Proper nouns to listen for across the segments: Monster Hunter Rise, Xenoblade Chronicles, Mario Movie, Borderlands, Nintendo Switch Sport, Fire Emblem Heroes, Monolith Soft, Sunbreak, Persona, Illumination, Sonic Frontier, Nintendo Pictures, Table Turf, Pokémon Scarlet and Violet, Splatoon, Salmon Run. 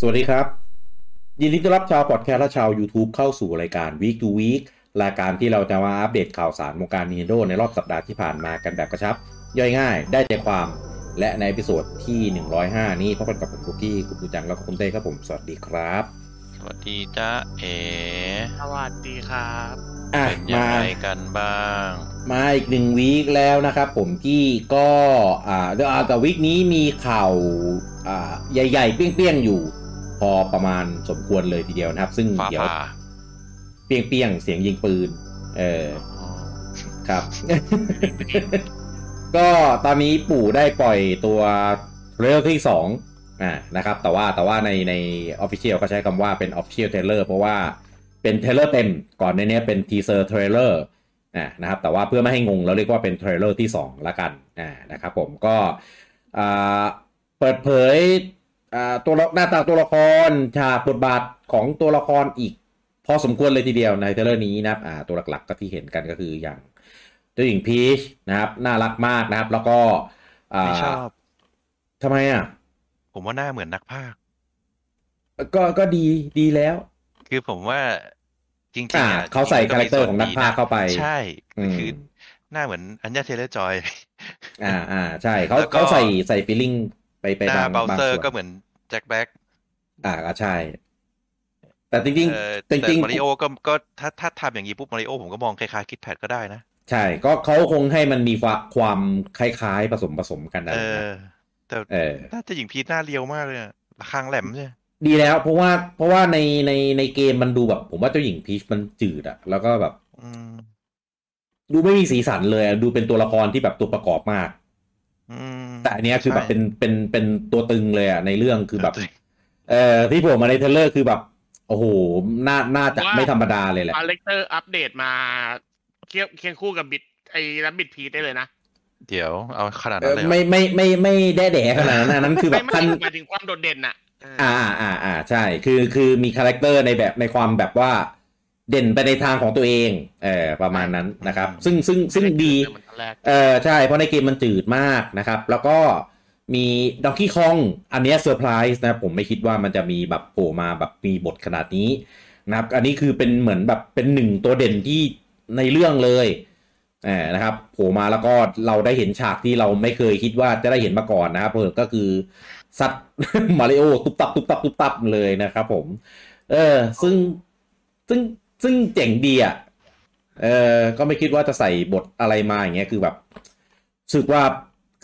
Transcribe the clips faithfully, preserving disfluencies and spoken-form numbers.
สวัสดีครับยินดีต้อนรับชาวพอดแคสต์และชาว YouTube เข้าสู่รายการ Week to Week รายการที่เราจะมาอัปเดตข่าวสารวงการ Nintendo ในรอบสัปดาห์ที่ผ่านมากันแบบกระชับย่อยง่ายได้ใจความและในเอพิโซดที่หนึ่งร้อยห้านี้พบกันกับผมลูกกี้คุณผู้จังแล้วก็คุณเต้ครับผมสวัสดีครับสวัสดีจ้าเอ๋สวัสดีครับอ่ะมากันบ้างมาอีกหนึ่งวีคแล้วนะครับผมกี้ก็อ่าเดี๋ยวแต่วีคนี้มีข่าวอ่าใหญ่ๆเปี้ยงๆอยู่พอประมาณสมควรเลยทีเดียวนะครับซึ่งเดี๋ยวเปี้ยงๆเสียงยิงปืนเออครับ ก็ตอนนี้ปู่ได้ปล่อยตัวเรื่องที่สองอ่านะครับแต่ว่าแต่ว่าในใน Official ก็ใช้คำว่าเป็น Official Trailer เพราะว่าเป็น Trailer เต็มก่อนในนี้เป็น Teaser Trailer อ่านะครับแต่ว่าเพื่อไม่ให้งงเราเรียกว่าเป็น Trailer ที่สองละกันอ่านะครับผมก็อ่าเปิดเผยอ่าตัวหน้าตาตัวละครฉากบทบาทของตัวละครอีกพอสมควรเลยทีเดียวใน Trailer นี้นะครับอ่าตัวหลักๆก็ที่เห็นกันก็คืออย่างเจ้าหญิงพีชนะครับน่ารักมากนะครับแล้วก็ไม่ชอบทำไมอ่ะผมว่าหน้าเหมือนนักพากย์ก็ก็ดีดีแล้วคือผมว่าจริงๆอ่ะเขาใส่คาแรคเตอร์ของนักพากย์เข้าไปใช่คือหน้าเหมือนอัญญาเทเลอร์จอยอ่าอ่าใช่เขาเขาใส่ใส่ฟีลลิ่งไปไปบางบางส่วนหน้าเบลเซอร์ก็เหมือนแจ็คแบ็คอ่าใช่แต่จริงๆจริงๆมาริโอก็ก็ถ้าถ้าทำอย่างนี้ปุ๊บมาริโอผมก็มองคล้ายๆคิดแพดก็ได้นะใช่ก็เขาคงให้มันมีความคล้ายๆผสมผสมกันนะเออแต่เออน่าจะหญิงพีชหน้าเรียวมากเลยคางแหลมใช่ดีแล้วเพราะว่าเพราะว่าในในในเกมมันดูแบบผมว่าเจ้าหญิงพีชมันจืดอะแล้วก็แบบดูไม่มีสีสันเลยดูเป็นตัวละครที่แบบตัวประกอบมากแต่อันเนี้ยคือแบบเป็นเป็นเป็นตัวตึงเลยอะในเรื่องคือแบบเออที่ผมมาในเทเลอร์คือแบบโอ้โหน่าน่าจะไม่ธรรมดาเลยแหละคาแรคเตอร์อัปเดตมาเคียงเคียงคู่กับบิดไอ้รับบิดพีทได้เลยนะเดี๋ยวเอาขนาดนั้นเลยไม่ไม่ไม่ไม่แด่แด่ขนาดนั้นนั้นคือแบบมันหมายถึงความโดดเด่นน่ะอ่าอ่าอ่าใช่คือคือมีคาแรคเตอร์ในแบบในความแบบว่าเด่นไปในทางของตัวเองเออประมาณนั้นนะครับซึ่งซึ่งซึ่งดีเออใช่เพราะในเกมมันจืดมากนะครับแล้วก็มีดองกี้คองอันนี้เซอร์ไพรส์นะผมไม่คิดว่ามันจะมีแบบโผล่มาแบบมีบทขนาดนี้นะครับอันนี้คือเป็นเหมือนแบบเป็นหนึ่งตัวเด่นที่ในเรื่องเลยอ่านะครับโผล่มาแล้วก็เราได้เห็นฉากที่เราไม่เคยคิดว่าจะได้เห็นมาก่อนนะครับก็คือซัด มาริโอตุ๊บตับตุ๊บตับตุ๊บตับเลยนะครับผมเออซึ่งซึ่งซึ่งเจ๋งดีอ่ะเออก็ไม่คิดว่าจะใส่บทอะไรมาอย่างเงี้ยคือแบบรู้สึกว่า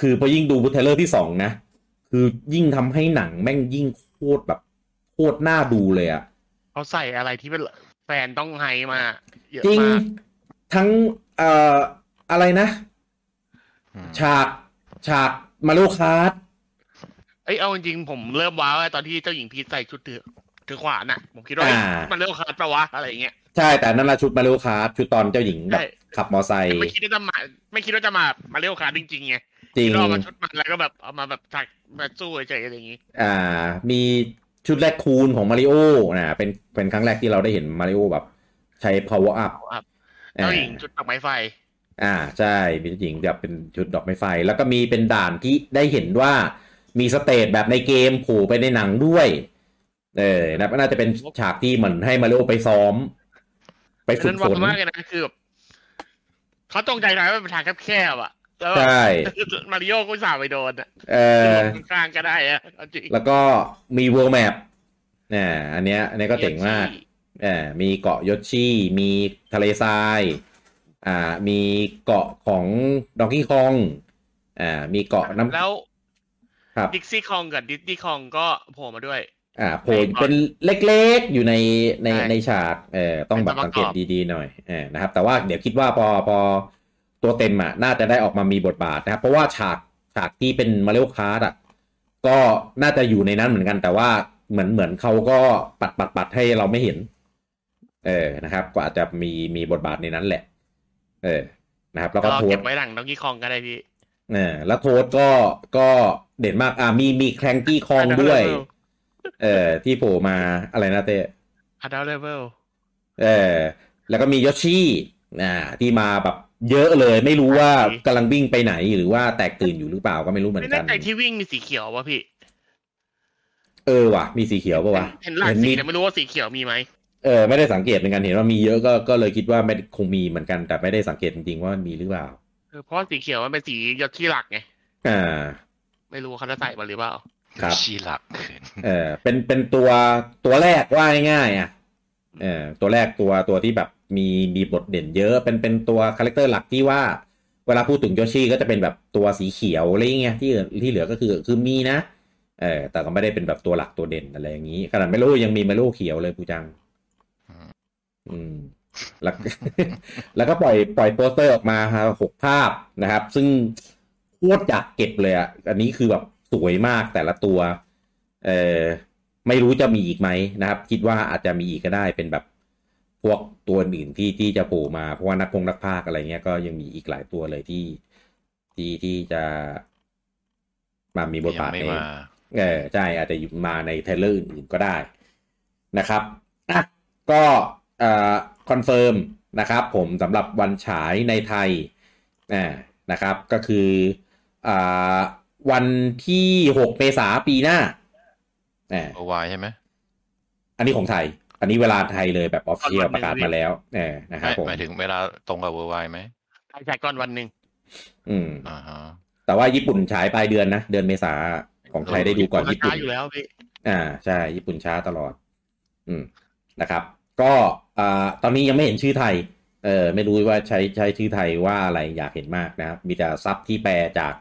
คือพอยิ่งดูเทรลเลอร์ที่สองนะคือยิ่งทำให้หนังแม่งยิ่งโคตรแบบโคตรน่าดูเลยอ่ะเขาใส่อะไรที่เป็นแฟนต้องไฮมาเยอะมากทั้งเอ่ออะไรนะฉากฉากมาริโอคาร์ทเอ้ยเอาจริงๆผมเริ่มว้าวตอนที่เจ้าหญิงพีชใส่ชุดถือถือขวานน่ะผมคิดว่ามันมาริโอคาร์ทป่ะวะอะไรอย่างเงี้ยใช่แต่นั่นละชุดมาริโอคาร์ทชุดตอนเจ้าหญิงแบบขับมอไซค์ไม่คิดว่าจะมาไม่คิดว่าจะมามาริโอคาร์ทจริงๆไงจริงเอามาชุดมันแล้วก็แบบเอามาแบบฉากมาสู้เฉยๆอะไรอย่างงี้อ่ามีชุดแรกคูนของมาริโอนะเป็นเป็นครั้งแรกที่เราได้เห็นมาริโอแบบใช้ power upเจ้าหญิงชุดดอกไม้ไฟอ่าใช่มีเจ้าหญิงแบบเป็นชุดดอกไม้ไฟแล้วก็มีเป็นด่านที่ได้เห็นว่ามีสเตจแบบในเกมโผล่ไปในหนังด้วยเออน่าจะเป็นฉากที่เหมือนให้มาริโอไปซ้อมไปฝึกฝนมากเลยนะคือแบบเขาจงใจทำให้เป็นทางแคบๆอ่ะใช่มาริโอก็สาวไปโดนอ่ะเออทางก็ได้อ่ะแล้วก็มีเวิลด์แมปเนี่ยอันเนี้ยอันนี้ก็เจ๋งมากเอ่อมีเกาะยอชิมีทะเลทรายอ่ามีเกาะของดองกี้คองอ่ามีเกาะน้ำแล้วครับดิกซี่คองกับดิสตี้คองก็โผล่มาด้วยอ่าโผล่เป็นเล็กๆอยู่ในในในฉากเอ่อต้องแบบสังเกตดีๆหน่อยเอ่อนะครับแต่ว่าเดี๋ยวคิดว่าพอพอตัวเต็มอ่ะน่าจะได้ออกมามีบทบาทนะครับเพราะว่าฉากฉากที่เป็นมาริโอคาร์ทอ่ะก็น่าจะอยู่ในนั้นเหมือนกันแต่ว่าเหมือนเหมือนเขาก็ปัดๆๆให้เราไม่เห็นเออนะครับก็อาจจะมีมีบทบาทในนั้นแหละเออนะครับแล้วก็โทษเก็บไว้หลังดองกี้คองก็ได้พี่เออแล้วโทษก็ก็เด่นมากอ่ะมีมีแคลงกี้คองด้วยเออที่โผล่มาอะไรนะเต้อะดาวเลเวลเออแล้วก็มียอชิอ่าที่มาแบบเยอะเลยไม่รู้ว่ากำลังวิ่งไปไหนหรือว่าแตกตื่นอยู่หรือเปล่าก็ไม่รู้เหมือนกันในใจที่วิ่งมีสีเขียววะพี่ เออว่ะมีสีเขียวป่ะวะเห็นหลายสีแต่ไม่รู้ว่าสีเขียวมีไหมเออไม่ได้สังเกตเหมือนกันเห็นว่ามีเยอะก็ก็เลยคิดว่าไม่คงมีเหมือนกันแต่ไม่ได้สังเกตจริงๆว่ามีหรือเปล่าเออเพราะสีเขียวมันเป็นสียอดที่หลักไงอ่าไม่รู้เขาจะใส่มาหรือเปล่าครับชีหลักเออเป็นเป็นตัวตัวแรกว่าง่ายๆอ่ะเออตัวแรกตัวตัวที่แบบมีมีบทเด่นเยอะเป็นเป็นตัวคาแรคเตอร์หลักที่ว่าเวลาพูดถึงโยชิก็จะเป็นแบบตัวสีเขียวอะไรอย่างเงี้ยที่ที่เหลือก็คือคือมีนะเออแต่ก็ไม่ได้เป็นแบบตัวหลักตัวเด่นอะไรอย่างงี้ขนาดไม่รู้ยังมีไม่รู้เขียวเลยปูจังอืมแล้วแล้วก็ปล่อยปล่อยโปสเตอร์ออกมาหกภาพนะครับซึ่งโคตรอยากเก็บเลยอ่ะอันนี้คือแบบสวยมากแต่ละตัวเออไม่รู้จะมีอีกไหมนะครับคิดว่าอาจจะมีอีกก็ได้เป็นแบบพวกตัวอื่นที่ที่จะโผล่มาเพราะว่านักพงนักพากอะไรเงี้ยก็ยังมีอีกหลายตัวเลยที่ที่ที่จะมามีบทบาทในเออใช่อาจจะมาในเทรลเลอร์อื่นๆก็ได้นะครับอ่ะก็เอ่อคอนเฟิร์มนะครับผมสำหรับวันฉายในไทยนะนะครับก็คืออ่าวันที่หกเมษายนปีหน้าอ่าเอาไว้ใช่ไหมอันนี้ของไทยอันนี้เวลาไทยเลยแบบออฟฟิเชียลประกาศมาแล้วเออนะครับผมหมายถึงเวลาตรงกับเวอร์ไวไหมใช่ใช่ก่อนวันหนึ่งอืมอ่าฮะแต่ว่าญี่ปุ่นฉายปลายเดือนนะเดือนเมษาของไทยได้ดูก่อนญี่ปุ่นอยู่แล้วพี่อ่าใช่ญี่ปุ่นช้าตลอดอืมนะครับก็อ่าตอนนี้ยังไม่เห็นชื่อไทยเออไม่รู้ว่าใช้ใช้ชื่อไทยว่าอะไรอยากเห็นมากนะครับมีแต่ซับที่แปลจาก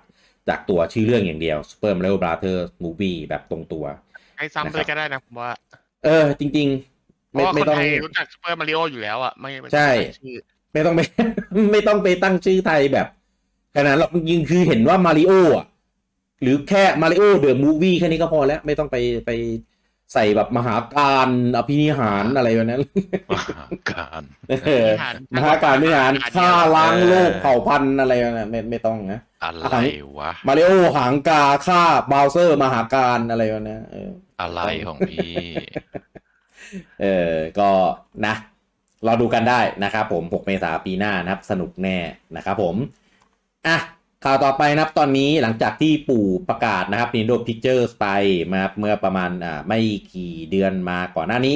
จากตัวชื่อเรื่องอย่างเดียว Super Mario Brothers Movie แบบตรงตัวไอ้ซ้ำเลยก็ได้นะผมว่าเออจริงๆไม่ไม่ต้องรู้จัก Super Mario อยู่แล้วอ่ะไม่ใช่ไม่ต้องไปไม่ต้องไปตั้งชื่อไทยแบบขนาดเรายิงคือเห็นว่า Mario อ่ะหรือแค่ Mario The Movie แค่นี้ก็พอแล้วไม่ต้องไปไปใส่แบบมหาการอภินิหารอะไรแบบนั้นมหาการมหาการไม่หารฆ่าล้างโลกเผ่าพันธุ์อะไรนะไม่ไม่ต้องนะอะไรวะ Mario หางกาฆ่า Bowser มหาการอะไรแบบนั้นเอออะไรของพี่เออก็นะรอดูกันได้นะครับผมหกเมษายนปีหน้านะครับสนุกแน่นะครับผมอ่ะข่าวต่อไปนะครับตอนนี้หลังจากที่ปู่ประกาศนะครับ Nintendo Pictures ไปมาเมื่อประมาณอ่าไม่กี่เดือนมาก่อนหน้านี้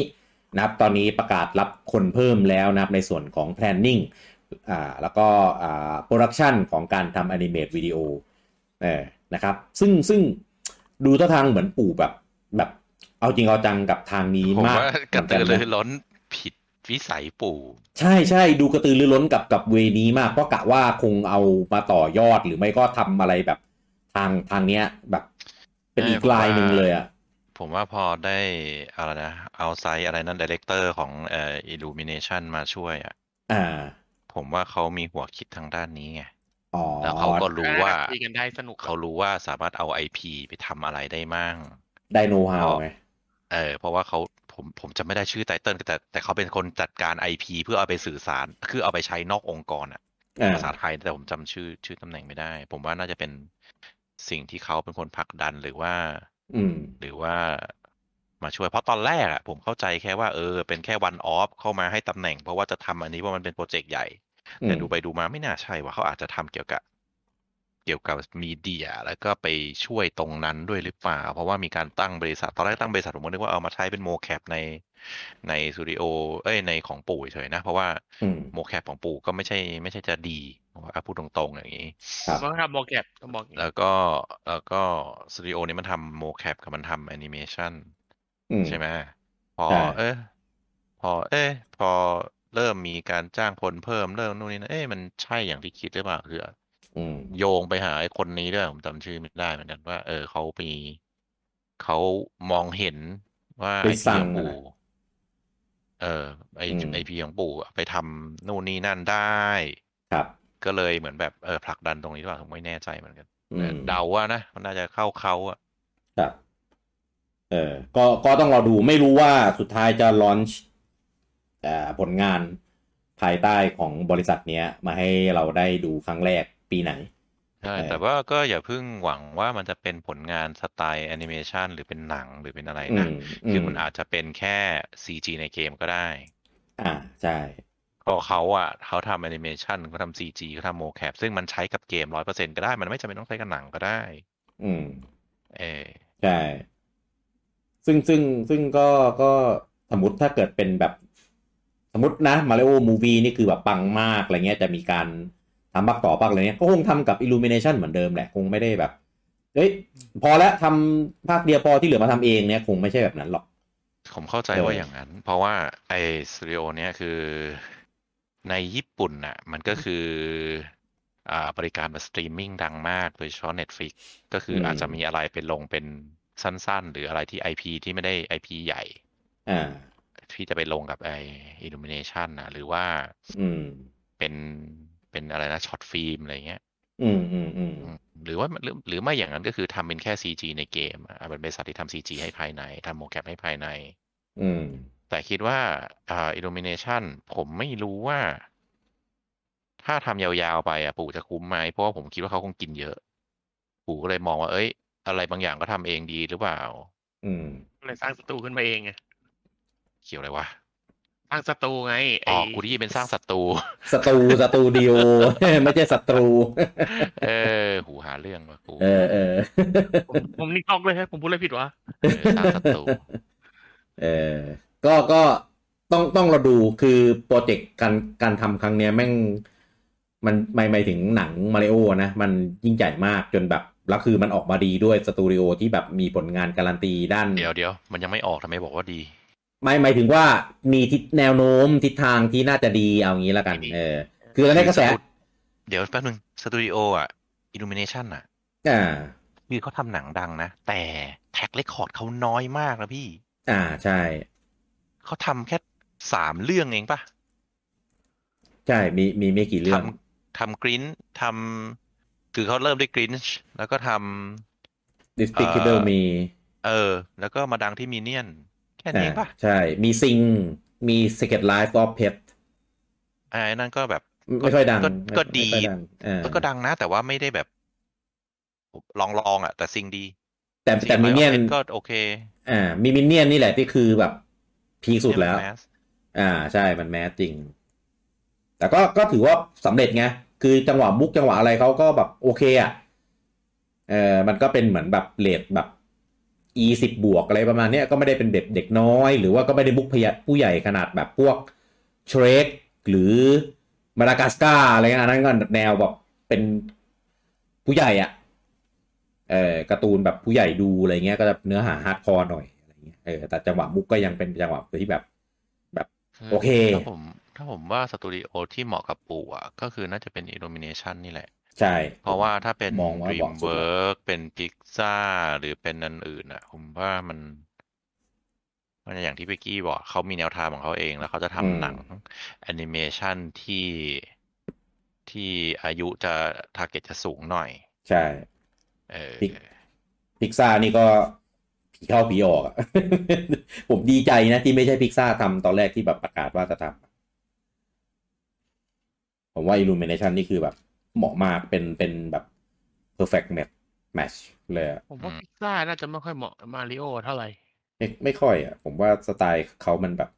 นะครับตอนนี้ประกาศรับคนเพิ่มแล้วนะครับในส่วนของ Planning อ่าแล้วก็อ่า Production ของการทำ Animate Video เออนะครับซึ่งซึ่งดูท่าทางเหมือนปู่แบบแบบเอาจริงเอาจังกับทางนี้มากกระตือรือร้นผิดวิสัยปู่ใช่ๆดูกระตือรือร้นกับกับเวนี้มากเพราะกะว่าคงเอามาต่อยอดหรือไม่ก็ทำอะไรแบบทางทางเนี้ยแบบเป็นอีกลายนึงเลยอ่ะผมว่าพอได้อะไรนะเอาไซส์อะไรนั่นไดเรคเตอร์ของเอ่อ Illumination มาช่วยอ่ะอ่าผมว่าเขามีหัวคิดทางด้านนี้ไงอ๋อแล้วเขาก็รู้ว่าเขารู้ว่าสามารถเอา ไอ พี ไปทำอะไรได้มั่งไดโนฮาวไงเออเพราะว่าเขาผมผมจะไม่ได้ชื่อไตเติ้ลแต่แต่เขาเป็นคนจัดการ ไอ พี เพื่อเอาไปสื่อสารคือเอาไปใช้นอกองค์กรอ่ะภาษาไทยแต่ผมจำชื่อชื่อตำแหน่งไม่ได้ผมว่าน่าจะเป็นสิ่งที่เขาเป็นคนผลักดันหรือว่าหรือว่ามาช่วยเพราะตอนแรกอ่ะผมเข้าใจแค่ว่าเออเป็นแค่วันออฟเข้ามาให้ตำแหน่งเพราะว่าจะทำอันนี้เพราะมันเป็นโปรเจกต์ใหญ่แต่ดูไปดูมาไม่น่าใช่ว่าเขาอาจจะทำเกี่ยวกับเกี่ยวกับมีเดียแล้วก็ไปช่วยตรงนั้นด้วยหรือเปล่าเพราะว่ามีการตั้งบริษัทตอนแรกตั้งบริษัทผมก็นึกว่าเอามาใช้เป็นโมแคปในในสตูดิโอเอ้ยในของปู่เฉยๆนะเพราะว่าโมแคปของปู่ก็ไม่ใช่ไม่ใช่จะดีว่าพูดตรงๆอย่างนี้ก็ทำโมแคปก็บอกแล้วก็แล้วก็สตูดิโอนี้มันทำโมแคปกับมันทำแอนิเมชั่นใช่ไหมพอเอ๊ะพอเอ๊ะพอเริ่มมีการจ้างคนเพิ่มเริ่มนู่นนี่นะเอ๊ะมันใช่อย่างที่คิดหรือเปล่าคือโยงไปหาไอ้คนนี้ด้วยผมจำชื่อไม่ได้เหมือนกันว่าเออเขามีเขามองเห็นว่าไอพีของปู่เออไอไอพีของปู่ไปทำโน่นนี่นั่นได้ครับก็เลยเหมือนแบบเออผลักดันตรงนี้ว่าผมไม่แน่ใจเหมือนกันเดาว่านะมันน่าจะเข้าเขาอ่ะครับเออก็ก็ต้องรอดูไม่รู้ว่าสุดท้ายจะลอนช์อ่าผลงานภายใต้ของบริษัทเนี้ยมาให้เราได้ดูครั้งแรกปีไหนใช่แต่ว่าก็อย่าเพิ่งหวังว่ามันจะเป็นผลงานสไตล์แอนิเมชันหรือเป็นหนังหรือเป็นอะไรนะคือมันอาจจะเป็นแค่ ซี จี ในเกมก็ได้อ่าใช่ก็เขาอ่ะเขาทำแอนิเมชันเขาทำ ซี จี เขาทำโมแคปซึ่งมันใช้กับเกม หนึ่งร้อยเปอร์เซ็นต์ ก็ได้มันไม่จำเป็นต้องใช้กับหนังก็ได้อืมเออใช่ ซึ่งซึ่งซึ่งก็ก็สมมติถ้าเกิดเป็นแบบสมมตินะ Mario Movie นี่คือแบบปังมากอะไรเงี้ยจะมีการทำภาคต่อภาคอะไรเงี้ยก็คงทำกับ Illumination เหมือนเดิมแหละคงไม่ได้แบบเอ้ยพอแล้วทำภาคเดียวพอที่เหลือมาทำเองเนี่ยคงไม่ใช่แบบนั้นหรอกผมเข้าใจว่าอย่างนั้นเพราะว่าไอ้สตูดิโอเนี่ยคือในญี่ปุ่นน่ะมันก็คืออ่าบริการแบบสตรีมมิ่งดังมากโดยเฉพาะ Netflix ก็คืออาจจะมีอะไรเป็นลงเป็นสั้นๆหรืออะไรที่ ไอ พี ที่ไม่ได้ ไอ พี ใหญ่อ่าที่จะไปลงกับไอ้ Illumination นะหรือว่าอืมเป็นเป็นอะไรนะช็อตฟิล์มอะไรเงี้ยอืมๆๆหรือว่าหรือหรือไม่อย่างนั้นก็คือทำเป็นแค่ ซี จี ในเกมอ่ะเป็นบริษัทที่ทำ ซี จี ให้ภายในทำโมแกรมให้ภายในอืมแต่คิดว่าอ่า Illumination ผมไม่รู้ว่าถ้าทำยาวๆไปอ่ะปู่จะคุ้มไหมเพราะว่าผมคิดว่าเขาคงกินเยอะปู่ก็เลยมองว่าเอ้ยอะไรบางอย่างก็ทำเองดีหรือเปล่าอืมก็เลยสร้างศัตรูขึ้นมาเองไงเกี่ยวอะไรวะสร้างศัตรูไงอ๋อกูที่เป็นสร้างศัตรูศัตรูศัตรูดิโอไม่ใช่ศัตรูเออหูหาเรื่องว่ะกูเออเออผมนี่ตอกเลยฮะผมพูดอะไรผิดวะสร้างศัตรูเออก็ก็ต้องต้องเราดูคือโปรเจกต์การการทำครั้งเนี้ยแม่งมันไม่ไม่ถึงหนังมาริโอนะมันยิ่งใหญ่มากจนแบบแล้วคือมันออกมาดีด้วยสตูดิโอที่แบบมีผลงานการันตีด้านเดี๋ยวเดี๋ยวมันยังไม่ออกทำไมบอกว่าดีไม่หมายถึงว่ามีทิศแนวโน้มทิศทางที่น่าจะดีเอางี้ละกันเออคือแล้วในกระแสเดี๋ยวแป๊บนึงสตูดิโออ่ะ Illumination อ่ะอ่าคือเขาทำหนังดังนะแต่แท็กเรคคอร์ดเขาน้อยมากนะพี่อ่าใช่เขาทำแค่สามเรื่องเองป่ะใช่มีมีไม่กี่เรื่องทำกริ้นทำคือเขาเริ่มด้วยกริ้นแล้วก็ทำ Despicable Me เออแล้วก็มาดังที่มีเนียนแค่นี้ป่ะใช่มีซิงมี Secret Life of Pet อ่านั่นก็แบบไม่ค่อยดังก็ดีแล้วก็ดังนะแต่ว่าไม่ได้แบบลองๆอ่ะแต่ซิงดีแต่แต่มีเนียนก็โอเคอ่ามีมินเนียนนี่แหละที่คือแบบพีคสุดแล้วอ่าใช่มันแมสจริงแต่ก็ก็ถือว่าสำเร็จไงคือจังหวะมุกจังหวะอะไรเขาก็แบบโอเคอ่ะเออมันก็เป็นเหมือนแบบเรทแบบ อี สิบ บวกอะไรประมาณนี้ก็ไม่ได้เป็นเด็กเด็กน้อยหรือว่าก็ไม่ได้มุกพยัดผู้ใหญ่ขนาดแบบพวกเชรคหรือมาดากัสการ์อะไรเงี้ยนั่นก็แนวแบบเป็นผู้ใหญ่อ่ะเออการ์ตูนแบบผู้ใหญ่ดูอะไรเงี้ยก็จะเนื้อหาฮาร์ดคอร์หน่อยอะไรเงี้ยเออแต่จังหวะมุกก็ยังเป็นจังหวะที่แบบแบบโอเคถ้าผมว่าสตูดิโอที่เหมาะกับปู่อ่ะก็คือน่าจะเป็น Illumination นี่แหละใช่เพราะว่าถ้าเป็น DreamWorks เป็น Pixar หรือเป็นอันอื่นอ่ะผมว่ามันมันอย่างที่พี่กี้บอกเขามีแนวทางของเขาเองแล้วเขาจะทำหนัง Animation ที่ที่อายุจะ target จะสูงหน่อยใช่เออ Pixar นี่ก็ผีเข้าผีออกอ่ะ ผมดีใจนะที่ไม่ใช่ Pixar ทำตอนแรกที่แบบประกาศว่าจะทำผมว่า Illumination นี่คือแบบเหมาะมากเป็นเป็นแบบ perfect match match เลยผมว่า Pixar น่าจะไม่ค่อยเหมาะ Mario เท่าไหร่ไม่ไม่ค่อยอ่ะผมว่าสไตล์เขามันแบบ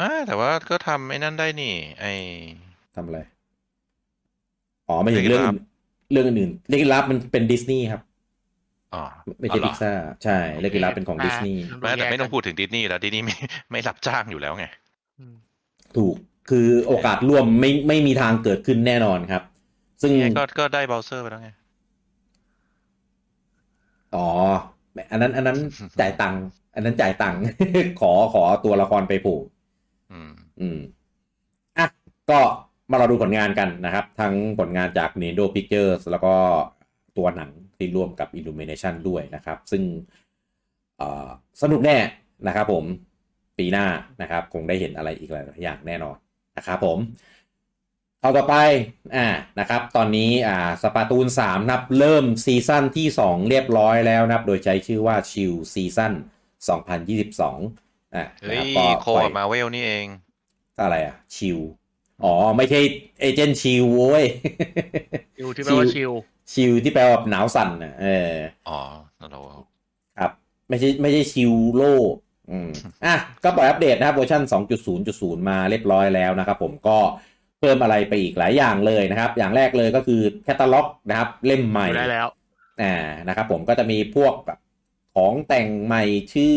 อ่าแต่ว่าก็ทำไอ้นั่นได้นี่ไอ้ทำอะไรอ๋อไม่ถึงเรื่องเรื่องอื่นเรื่องลับมันเป็นดิสนีย์ครับอ๋อไม่ใช่ Pixar ใช่เรื่องลับเป็นของดิสนีย์แต่ไม่ต้องพูดถึงดิสนีย์แล้วดิสนีย์ไม่ไม่รับจ้างอยู่แล้วไงถูกคือโอกาสร่วมไม่ไม่มีทางเกิดขึ้นแน่นอนครับซึ่งก็ก็ได้เบราว์เซอร์ไปแล้วไงอ๋ออันนั้นอันนั้นจ่ายตังค์อันนั้นจ่ายตังค์ ขอขอตัวละครไปผูกอืมอืมอ่ะก็มาเราดูผลงานกันนะครับทั้งผลงานจาก Nintendo Pictures แล้วก็ตัวหนังที่ร่วมกับ Illumination ด้วยนะครับซึ่งเอ่อสนุกแน่นะครับผมปีหน้านะครับคงได้เห็นอะไรอีกหลายอย่างแน่นอนนะครับผมเอาต่อไปอ่านะครับตอนนี้อ่าสปาตูนสามนับเริ่มซีซั่นที่สองเรียบร้อยแล้วนะครับโดยใช้ชื่อว่าชิลซีซั่นสองพันยี่สิบสองอ่ะเฮ้ยโคกับมาเวลนี่เองอะไรอ่ะชิลอ๋อไม่ใช่เอเจนต์ชิลโว้ยชิลที่แปลว่าชิลชิลที่แปลว่าหนาวสั่นน่ะเอออ๋อนั่นเหรอครับไม่ใช่ไม่ใช่ชิลโลอืมอ่ะก็ปล่อยอัปเดตนะครับเวอร์ชั่น สองจุดศูนย์จุดศูนย์ มาเรียบร้อยแล้วนะครับผมก็เพิ่มอะไรไปอีกหลายอย่างเลยนะครับอย่างแรกเลยก็คือแคตตาล็อกนะครับเล่มใหม่ได้แล้วอ่านะครับผมก็จะมีพวก ของแต่งใหม่ชื่อ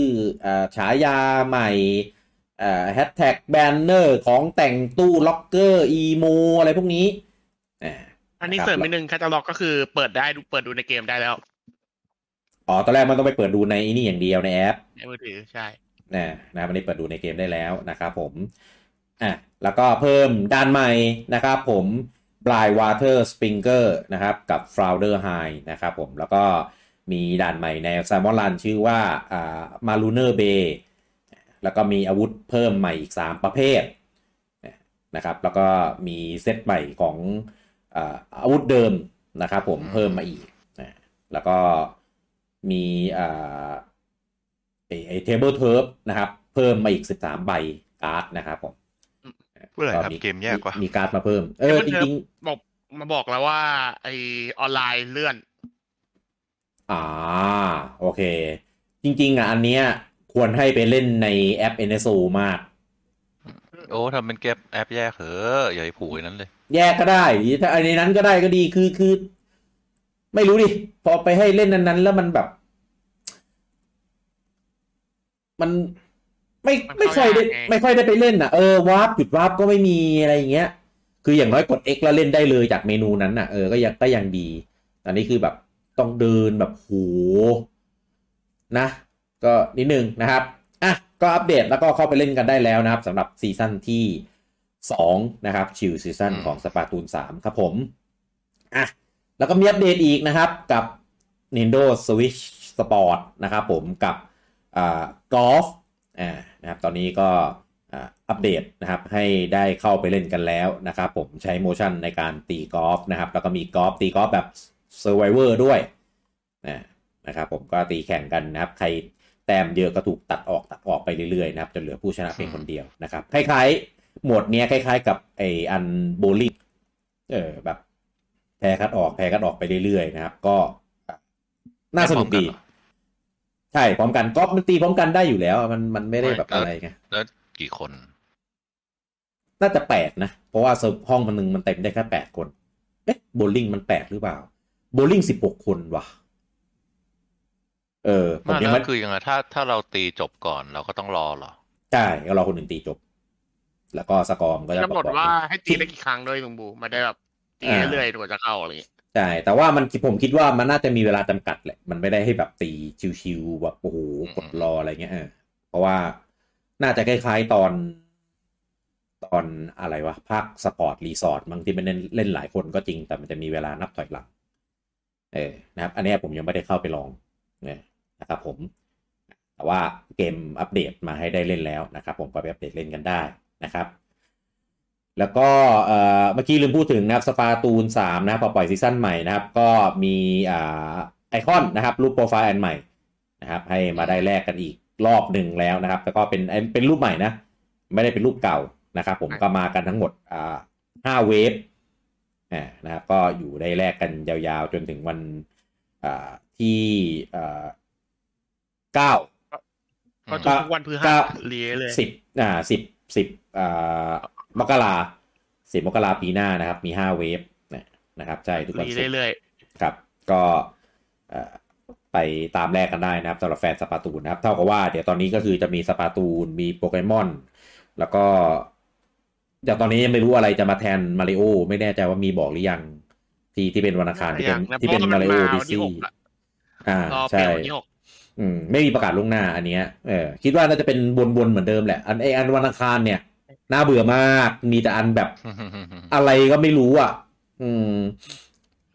ฉายาใหม่แฮชแท็กแบนเนอร์ของแต่งตู้ล็อกเกอร์อีโมอะไรพวกนี้อันนี้เสริมนิดนึงแคตตาล็อกก็คือเปิดได้เปิดดูในเกมได้แล้วอ๋อตอนแรกมันต้องไปเปิดดูในนี่อย่างเดียวในแอปในมือถือใช่นะนะมันได้เปิดดูในเกมได้แล้วนะครับผมอ่ะแล้วก็เพิ่มด้านใหม่นะครับผม Blind Water Sprinkler นะครับกับ Flounder High นะครับผมแล้วก็มีด่านใหม่ใน Salmon Run ชื่อว่าอ่า Marlooner Bay แล้วก็มีอาวุธเพิ่มใหม่อีกสามประเภทนะครับแล้วก็มีเซตใหม่ของอ่าอาวุธเดิมนะครับผมเพิ่มมาอีกนะแล้วก็มีอ่าไอ้ไอ้ Table Turf นะครับเพิ่มมาอีกสิบสามใบการ์ดนะครับผมเพื่ออะไรครับเกมแยกกว่ามีการ์ดมาเพิ่มเออจริงๆบอกมาบอกแล้วว่าไอออนไลน์เลื่อนอ่าโอเคจริงๆอ่ะอันเนี้ยควรให้ไปเล่นในแอป เอ็น เอส โอ มากโอ้ทำเป็นแอปแยกเหอะอย่าให้ผูกไอ้นั้นเลยแยกก็ได้ถ้าไอ้ในนั้นก็ได้ก็ดีคือคือไม่รู้ดิพอไปให้เล่นนั้นๆแล้วมันแบบมันไม่ไม่ค่อยได้ไม่ค่อยได้ไปเล่นอ่ะเออวาร์ปหยุดวาร์ปก็ไม่มีอะไรอย่างเงี้ยคืออย่างน้อยกด X แล้วเล่นได้เลยจากเมนูนั้นอ่ะเออก็ยังก็ยังดีอันนี้คือแบบต้องเดินแบบโหนะก็นิดนึงนะครับอ่ะก็อัปเดตแล้วก็เข้าไปเล่นกันได้แล้วนะครับสำหรับซีซั่นที่สองนะครับชิลซีซั่นของสปาตูนสามครับผมอ่ะแล้วก็มีอัปเดตอีกนะครับกับ Nintendo Switch Sport นะครับผมกับอ่ากอล์ฟอ่านะครับตอนนี้ก็อัปเดตนะครับให้ได้เข้าไปเล่นกันแล้วนะครับผมใช้โมชั่นในการตีกอล์ฟนะครับแล้วก็มีกอล์ฟตีกอล์ฟแบบ Survivor ด้วยนะนะครับผมก็ตีแข่งกันนะครับใครแต้มเยอะก็ถูกตัดออกตัดออกไปเรื่อยๆนะครับจนเหลือผู้ชนะเพียงคนเดียวนะครับคล้ายๆหมวดนี้คล้ายๆกับไอ้อันโบลิ่งเออแบบแพ้คัดออกแพ้คัดออกไปเรื่อยๆนะครับก็น่าสนุกดีใช่พร้อมกันก็มันตีพร้อมกันได้อยู่แล้วมันมันไม่ได้แบบอะไรไงแล้วกี่คนน่าจะแปดนะเพราะว่าห้องมันนึงมันเต็มได้แค่แปดคนเอ๊ะโบลิ่งมันแปดหรือเปล่าโบลิ่งสิบหกคนว่ะเออผมยังไม่คือยังไงถ้าถ้าเราตีจบก่อนเราก็ต้องรอเหรอใช่ก็รอคนหนึ่งตีจบแล้วก็สกอร์ก็จะบอกว่าให้ตีได้กี่ครั้งด้วยลุงบูมันได้แบบตีเรื่อยๆตัวจะเข้าอะไรอย่างงี้ใช่แต่ว่ามันผมคิดว่ามันน่าจะมีเวลาจำกัดแหละมันไม่ได้ให้แบบตีชิวๆแบบโอ้โหกดรออะไรเงี้ยเพราะว่าน่าจะคล้ายๆตอนตอนอะไรวะภาคสปอร์ตรีสอร์ทบางที่มันเล่นเล่นหลายคนก็จริงแต่มันจะมีเวลานับถอยหลังเออนะครับอันนี้ผมยังไม่ได้เข้าไปลองนะครับผมแต่ว่าเกมอัปเดตมาให้ได้เล่นแล้วนะครับผมก็ไปอัปเดตเล่นกันได้นะครับแล้วก็เอ่อเมื่อกี้ลืมพูดถึงนะครับสปาตูนสามนะพอปล่อยซีซั่นใหม่นะครับก็มีอ่าไอคอนนะครับรูปโปรไฟล์อันใหม่นะครับให้มาได้แลกกันอีกรอบหนึ่งแล้วนะครับแล้วก็เป็นเป็นรูปใหม่นะไม่ได้เป็นรูปเก่านะครับผมก็มากันทั้งหมดอ่าห้าเวฟอ่านะครับก็อยู่ได้แลกกันยาวๆจนถึงวันอ่าที่อ่าเก้าก็ทุกวันพฤหัสเรียเลยสิบอ่าสิบ สิบอ่ามกราสิบมกราปีหน้านะครับมีห้าเวฟนะครับใช่ทุกวันศุกร์เรื่อยๆครับก็ไปตามแลกกันได้นะครับสำหรับแฟนสปาตูนนะครับเท่ากับว่าเดี๋ยวตอนนี้ก็คือจะมีสปาตูนมีโปเกมอนแล้วก็เดี๋ยวตอนนี้ยังไม่รู้อะไรจะมาแทนมาริโอไม่แน่ใจว่ามีบอกหรือยังที่ที่เป็นวันอังคารที่เป็นที่เป็นมาริโอดิซี่อ่าใช่อืมไม่มีประกาศล่วงหน้าอันเนี้ยเออคิดว่าน่าจะเป็นวนๆเหมือนเดิมแหละอันไอ้อันวันอังคารเนี่ยน่าเบื่อมากมีแต่อันแบบอะไรก็ไม่รู้อ่ะอืม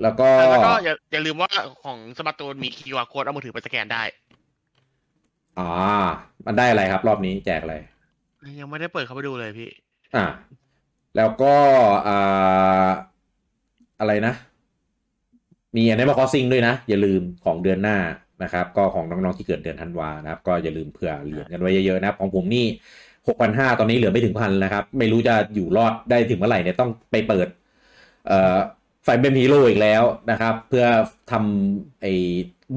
แล้วก็แล้วก็อย่าอย่าลืมว่าของสมาร์ทโฟนมี คิว อาร์ โค้ดเอามือถือไปสแกนได้อ่ามันได้อะไรครับรอบนี้แจกอะไรยังไม่ได้เปิดเข้าไปดูเลยพี่อ่าแล้วก็อ่าอะไรนะมีอันนี้มาคอสซิ่งด้วยนะอย่าลืมของเดือนหน้านะครับก็ของน้องๆที่เกิดเดือนธันวานะครับก็อย่าลืมเผื่อเหรียญกันไว้เยอะๆนะครับของผมนี่หกพันห้าร้อย ตอนนี้เหลือไม่ถึง หนึ่งพัน นะครับไม่รู้จะอยู่รอดได้ถึงเมื่อไหร่เนี่ยต้องไปเปิดเอ่อไฟเบมฮีโร่อีกแล้วนะครับเพื่อทำไอ้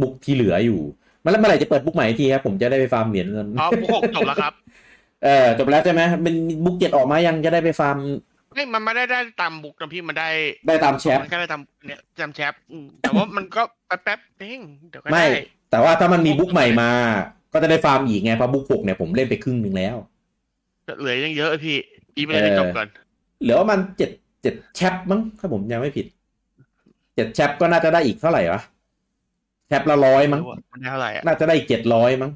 บุกที่เหลืออยู่เมื่อไหร่จะเปิดบุกใหม่ทีครับผมจะได้ไปฟาร์มเหรียญเงินอ๋อบุกหกจบแล้วครับเออจบแล้วใช่มั้ยเป็นบุกเจ็ดออกมายังจะได้ไปฟาร์มไม่มันไม่ได้ได้ตามบุกนะพี่มันได้ได้ตามแชปมันก็ได้ตามเนี่ยตามแชปแต่ว่ามันก็แป๊บๆเองเดี๋ยวก็ได้ แต่ว่าถ้ามันมีบุ๊กใหม่มาก็จะได้ฟาร์มอีกไงเพราะบุ๊กหกเนี่ยผมเล่นไปครึ่งนึงแล้วเหลือยังเยอะพี่พี่ไม่ได้จบกันเหลือมันเจ็ดเจ็ดแชปมั้งถ้าผมยังไม่ผิดเจ็ดแชปก็น่าจะได้อีกเท่าไหร่วะแชปละร้อยมั้งน่าจะได้อีกเจ็ดร้อยมั้ง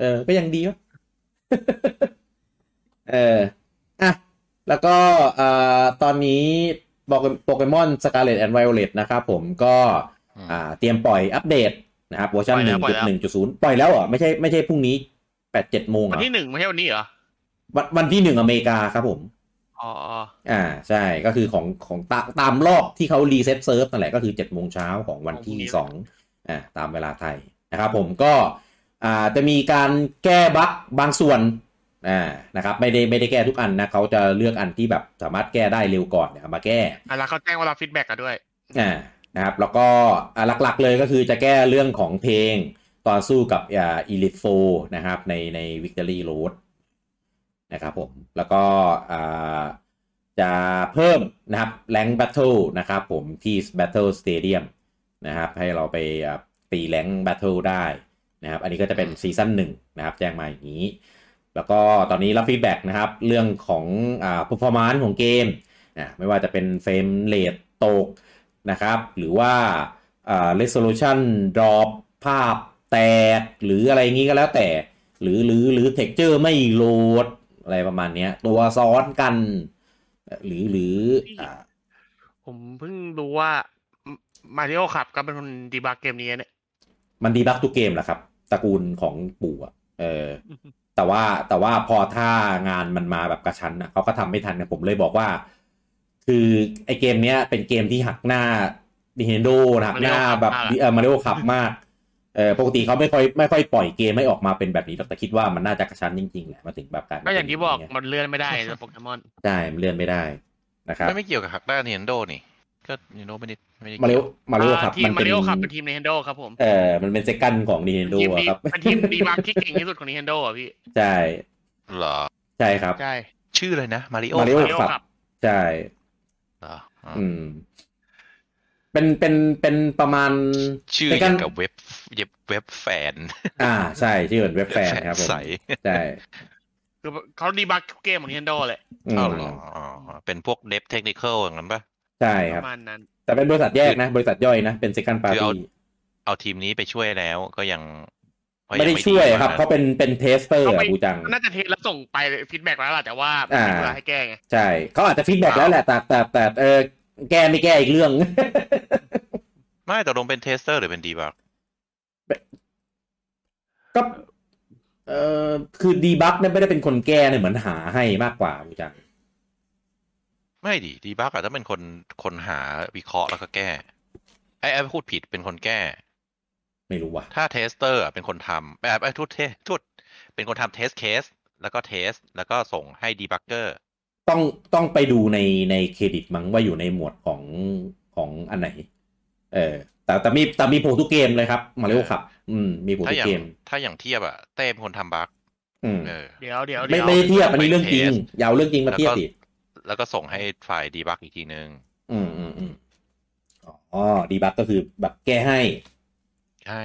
เออก็ยังดีวะเอออ่ะแล้วก็อ่าตอนนี้โปเกมอน Scarlet and Violet นะครับผมก็อ่าเตรียมปล่อยอัปเดตนะครับเวอร์ชัน หนึ่งจุดหนึ่งจุดศูนย์ ปล่อยแล้วเหรอไม่ใช่ไม่ใช่พรุ่งนี้ แปด เจ็ด โมงเหรอวันที่หนึ่งไม่ใช่วันนี้เหรอวันวันที่หนึ่งอเมริกาครับผมอ๋ออ่าใช่ก็คือของของตาตามรอบที่เขารีเซ็ตเซิร์ฟนั่นแหละก็คือ เจ็ดโมง เช้าของวันที่สองอ่าตามเวลาไทยนะครับผมก็อ่าจะมีการแก้บั๊กบางส่วนอ่านะครับไม่ได้ไม่ได้แก้ทุกอันนะเขาจะเลือกอันที่แบบสามารถแก้ได้เร็วก่อนเนี่ยมาแก้อ่ะแล้วเขาแจ้งว่าเราฟีดแบ็กกันด้วยอ่านะครับแล้วก็หลักๆเลยก็คือจะแก้เรื่องของเพลงตอนสู้กับอ่าอีลิทโฟนะครับในใน Victory Road นะครับผมแล้วก็อ่าจะเพิ่มนะครับ Rank Battle นะครับผมที่ Battle Stadium นะครับให้เราไปตี Rank Battle ได้นะครับอันนี้ก็จะเป็นซีซั่นหนึ่งนะครับแจ้งมาอย่างนี้แล้วก็ตอนนี้รับฟีดแบ็กนะครับเรื่องของอ่า performance ของเกมนะไม่ว่าจะเป็นเฟรมเรทตกนะครับหรือว่าอ่า resolution drop ภาพแตกหรืออะไรงี้ก็แล้วแต่หรือหรือหรือ texture ไม่โหลดอะไรประมาณนี้ตัวซ้อนกันหรือหรืออ่าผมเพิ่งรู้ว่า Mario ขับก็เป็นคนดีบักเกมนี้เนี่ยมันดีบักทุกเกมแหละครับตระกูลของปู่อ่ะเออแต่ว่าแต่ว่าพอถ้างานมันมาแบบกระชั้นนะเขาก็ทำไม่ทันนะผมเลยบอกว่าคือไอเกมเนี้ยเป็นเกมที่หักหน้า Nintendo หักหน้าแบบเอ่อ Mario ขับมากเออปกติเขาไม่ค่อยไม่ค่อยปล่อยเกมให้ออกมาเป็นแบบนี้แต่คิดว่ามันน่าจะกระชั้นจริงๆแหละมาถึงแบบการก็อย่างที่บอกมันเลื่อนไม่ได้แล้วโปเกมอนใช่มันเลื่อนไม่ได้นะครับไม่เกี่ยวกับหักหน้า Nintendo นี่ก็ยูโนไม่ได้ไม่ได้ Mario Mario ขับมันเป็น Mario ขับเป็นทีม Nintendo ครับผมเออมันเป็นเซคันด์ของ Nintendo อ่ะครับเป็นทีมดีบักที่เก่งที่สุดของ Nintendo อ่ะพี่ใช่เหรอใช่ครับใช่ชื่อเลยนะ Mario Mario ขับใช่อ่าอืมเป็นเป็นเป็นประมาณชื่อกับเว็บเว็บแฟนอ่าใช่ชื่อเว็บแฟนครับผมใช่ใช่คือเขาดีบักเกมของ Nintendo แหละอ๋อเป็นพวกเดฟเทคนิคอลอย่างนั้นป่ะใช่ครับแต่เป็นบริษัทแยกนะบริษัทย่อยนะเป็น second party เอาเอาทีมนี้ไปช่วยแล้วก็ยังไม่ได้ช่วยครับเขาเป็นเป็นเทสเตอร์บูจังน่าจะเทสแล้วส่งไปฟีดแบ็กแล้วล่ะแต่ว่าไม่มีเวลาให้แก้ไงใช่เขาอาจจะฟีดแบ็กแล้วแหละแต่แต่แต่เออแก้ไม่แก้อีกเรื่องไม่ตกลงเป็นเทสเตอร์หรือเป็นดีบักก็เออคือดีบักเนี่ยไม่ได้เป็นคนแก้เนี่ยเหมือนหาให้มากกว่าบูจังไม่ดิดีบักอะถ้าเป็นคนคนหาวิเคราะห์แล้วก็แก้ไอ้ไอ้พูดผิดเป็นคนแก้ไม่รู้ว่ะถ้าเทสเตอร์เป็นคนทำไอ้ไอ้ทุดเททุดเป็นคนทำเทสเคสแล้วก็เทสแล้วก็ส่งให้ดีบักเกอร์ต้องต้องไปดูในในเครดิตมั้งว่าอยู่ในหมวดของของอันไหนเออแต่แต่มีแต่มีโผล่ทุกเกมเลยครับมาเร็วครับอืมมีโผล่ทุกเกมถ้าอย่างเทียบอะเต้เป็นคนทำบักเออเดี๋ยวเดี๋ยวไม่ไม่เทียบอันนี้เรื่องจริงยาวเรื่องจริงมาเทียบดิแล้วก็ส่งให้ฝ่ายดีบักอีกทีนึงอืมอืมอืมอ๋อดีบักก็คือแบบแก้ให้ใช่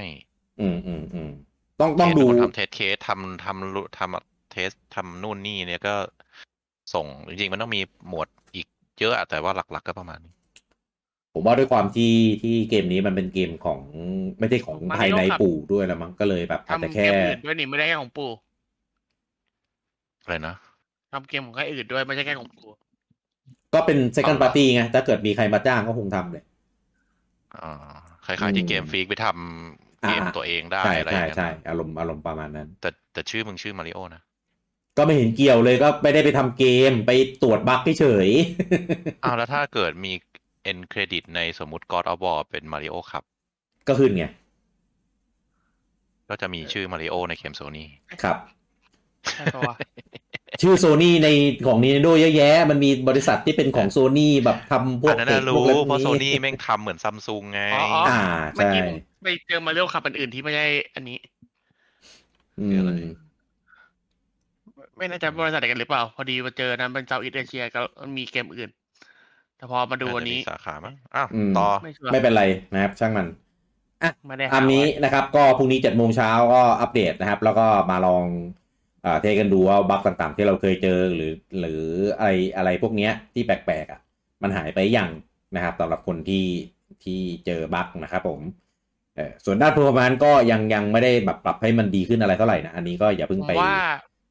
อืมอืมอืมต้องต้องดูทำเทสเคสทำทำทำเทสทำนู่นนี่เนี่ยก็ส่งจริงๆมันต้องมีหมวดอีกเยอะแต่ว่าหลักๆก็ประมาณนี้ผมว่าด้วยความที่ที่เกมนี้มันเป็นเกมของไม่ใช่ของภายในปู่ด้วยแล้วมั้งก็เลยแบบอาจจะแค่ทำเกมอื่นด้วยนี่ไม่ได้แค่ของปู่อะไรนะทำเกมของใครอื่นด้วยไม่ใช่แค่ของปู่ก็เป็น second party ไงถ้าเกิดมีใครมาจ้างก็คงทำเลยอ่าคล้ายๆที่เกมฟรีกไปทำเกมตัวเองได้อะไรอย่างเงี้ยใช่ๆอารมณ์อารมณ์ประมาณนั้นแต่แต่ชื่อมึงชื่อมาริโอนะก็ไม่เห็นเกี่ยวเลยก็ไม่ได้ไปทำเกมไปตรวจบั๊กเฉยๆอ้าวแล้วถ้าเกิดมี end credit ในสมมุติ God of War เป็น Mario ครับก็ขึ้นไงก็จะมีชื่อ Mario ในเกม Sony ครับใช่ป่ะชื่อ Sony ในของ Nintendo เยอะแยะมันมีบริษัทที่เป็นของ Sony แบบทำพวกอันนั้นรู้เพราะ Sony แม่งทำเหมือน Samsung ไงอ่าใช่ไปเจอ Mario ครับอันอื่นที่ไม่ใช่อันนี้อืมไม่น่าจะบริษัทเดียวกันหรือเปล่าพอดีมาเจอนั้นเป็นเจ้าอิตาเลียก็มีเกมอื่นแต่พอมาดูวันนี้สาขามั้งอ้าวต่อไม่เป็นไรนะครับช่างมัน อ่ะมาได้ครับอันนี้นะครับก็พรุ่งนี้ เจ็ดโมง เช้าก็อัปเดตนะครับแล้วก็มาลองเอ่อเทสกันดูว่าบั๊กต่างๆที่เราเคยเจอหรือหรืออะไรอะไรพวกเนี้ยที่แปลกๆอ่ะมันหายไปยังนะครับสำหรับคนที่ที่เจอบั๊กนะครับผมเออส่วนด้าน performance ก็ยังยังไม่ได้แบบปรับให้มันดีขึ้นอะไรเท่าไหร่นะอันนี้ก็อย่าเพิ่งไป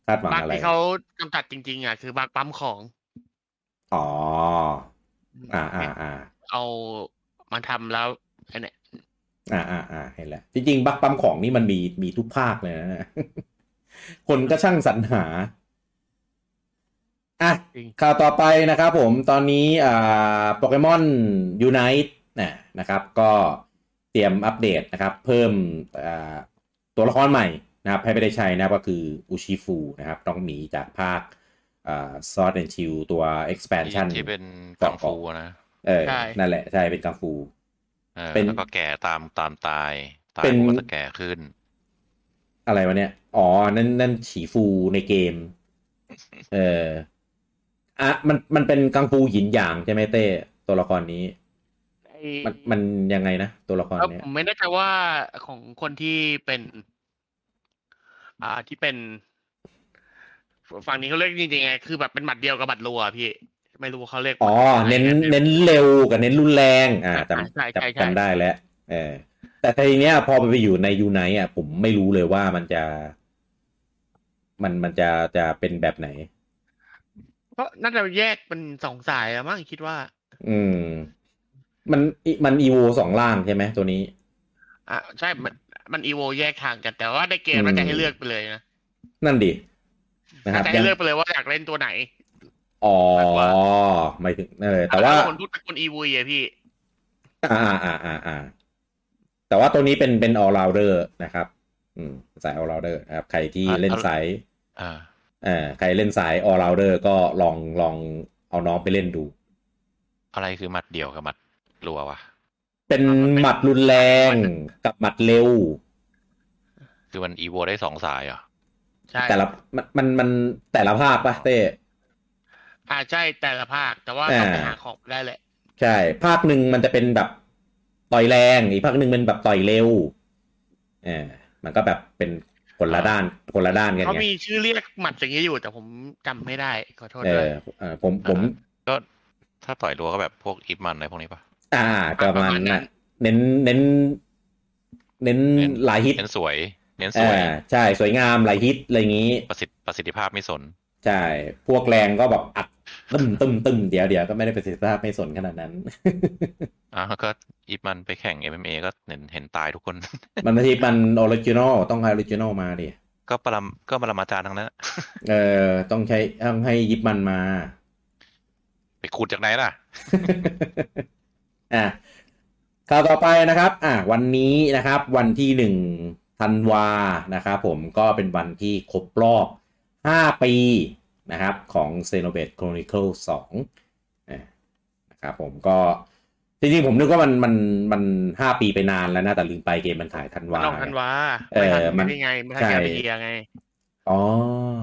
คาดหวังอะไรบั๊กที่เขากำจัดจริงๆอ่ะคือบั๊กปั๊มของอ๋ออ่าๆๆเอามาทำแล้วไอ้เนี่ยอ่าอ่าอ่าเห็นแล้วจริงๆบั๊กปั๊มของนี่มันมีมีทุกภาคเลยนะคนก็ช่างสรรหาอ่ะข่าวต่อไปนะครับผมตอนนี้อ่าโปเกมอนยูไนต์นะนะครับก็เตรียมอัปเดตนะครับเพิ่มอ่าตัวละครใหม่นะครับให้ไปได้ใช้นะก็คืออุชิฟูนะครับต้องมีจากภาคอ่าซอร์ดแอนด์ชิลด์ตัว expansion ที่เป็นกังฟูนะเออนั่นแหละใช่เป็นกังฟูแล้วก็แก่ตามตามตายตายก็จะแก่ขึ้นอะไรวะเนี่ยอ๋อนั่นนั่นฉีฟูในเกมเอออ่ะมันมันเป็นกังฟูหยินหยางใช่ไหมเต้ตัวละครนี้มันมันยังไงนะตัวละครเนี้ยผมไม่แน่ใจว่าของคนที่เป็นอ่าที่เป็นฝั่งนี้เขาเรียกจริงๆไงคือแบบเป็นหมัดเดียวกับหมัดรัวพี่ไม่รู้เขาเรียกอ๋อเน้นเน้นเร็วกับเน้นรุนแรงอ่าจำจำได้แล้วเออแต่ทีเนี้ยพอไปอยู่ในยูไนต์อ่ะผมไม่รู้เลยว่ามันจะมันมันจะจะเป็นแบบไหนเพราะน่าจะแยกเป็นสองสายอะมั้งคิดว่าอืมมันมันอีโวสองล่างใช่ไหมตัวนี้อ่ะใช่มันมันอีโวแยกทางกันแต่ว่าในเกมมันจะให้เลือกไปเลยนะนั่นดินะครับจะให้เลือกไปเลยว่าอยากเล่นตัวไหนอ๋อไม่ถึงเออแต่ว่าคนรุ่นคนอีวีอ่ะพี่อ่าๆๆแต่ว่าตัวนี้เป็นเป็นออลราวเดอร์นะครับอืมสายออลราวเดอร์นะครับใครที่เล่นสายอ่าเออใครเล่นสายออลราวเดอร์ก็ลองลองเอาน้องไปเล่นดูอะไรคือหมัดเดียวกับหมัดรัววะเป็นหมัดรุนแรงกับหมัดเร็วคือมันอีโวได้สองสายเหรอใช่แต่ละมันมันแต่ละภาคป่ะเต้อ่าใช่แต่ละภาคแต่ว่าต้องไปหาของได้แหละใช่ภาคหนึ่งมันจะเป็นแบบต่อยแรงอีกภาคหนึ่งเป็นแบบต่อยเร็วอ่ามันก็แบบเป็นคนละด้านคนละด้านกันไงเขามีชื่อเรียกหมัดอย่างนี้อยู่แต่ผมจำไม่ได้ขอโทษด้วยเออผมผมก็ถ้าต่อยรัวก็แบบพวกอิฟมันอะไรพวกนี้ป่ะอ่าประมาณนั้นเน้นเน้นเน้นหลายฮิตเน้นสวยเน้นสวยใช่สวยงามหลายฮิตอะไรอย่างนี้ประสิทธิประสิทธิภาพไม่สนใช่พวกแรงก็แบบอัดตึมตึมตึมเดี๋ยวเดี๋ยวก็ไม่ได้ประสิทธิภาพไม่สนขนาดนั้นอ่ะแล้วก็อีฟมันไปแข่ง เอ็ม เอ็ม เอ ก็เห็นเห็นตายทุกคนมันไม่ใช่มันออริจินอลต้องให้ออริจินอลมาดิก็ปรมก็ปรมาจารย์ทั้งนั้นเออต้องใช้ต้องให้ยิบมันมาไปขุดจากไหนล่ะอ่ะข่าวต่อไปนะครับอ่ะวันนี้นะครับวันที่หนึ่งธันวานะครับผมก็เป็นวันที่ครบรอบห้าปีนะครับของ Xenoblade Chronicles สองนะครับผมก็จริงๆผมนึกว่ามันมันมันห้าปีไปนานแล้วนะแต่ลืมไปเกมมันถ่ายธันวาคมธันวาเออมันยังไงมันถ่ายกันเดียไงอ๋อ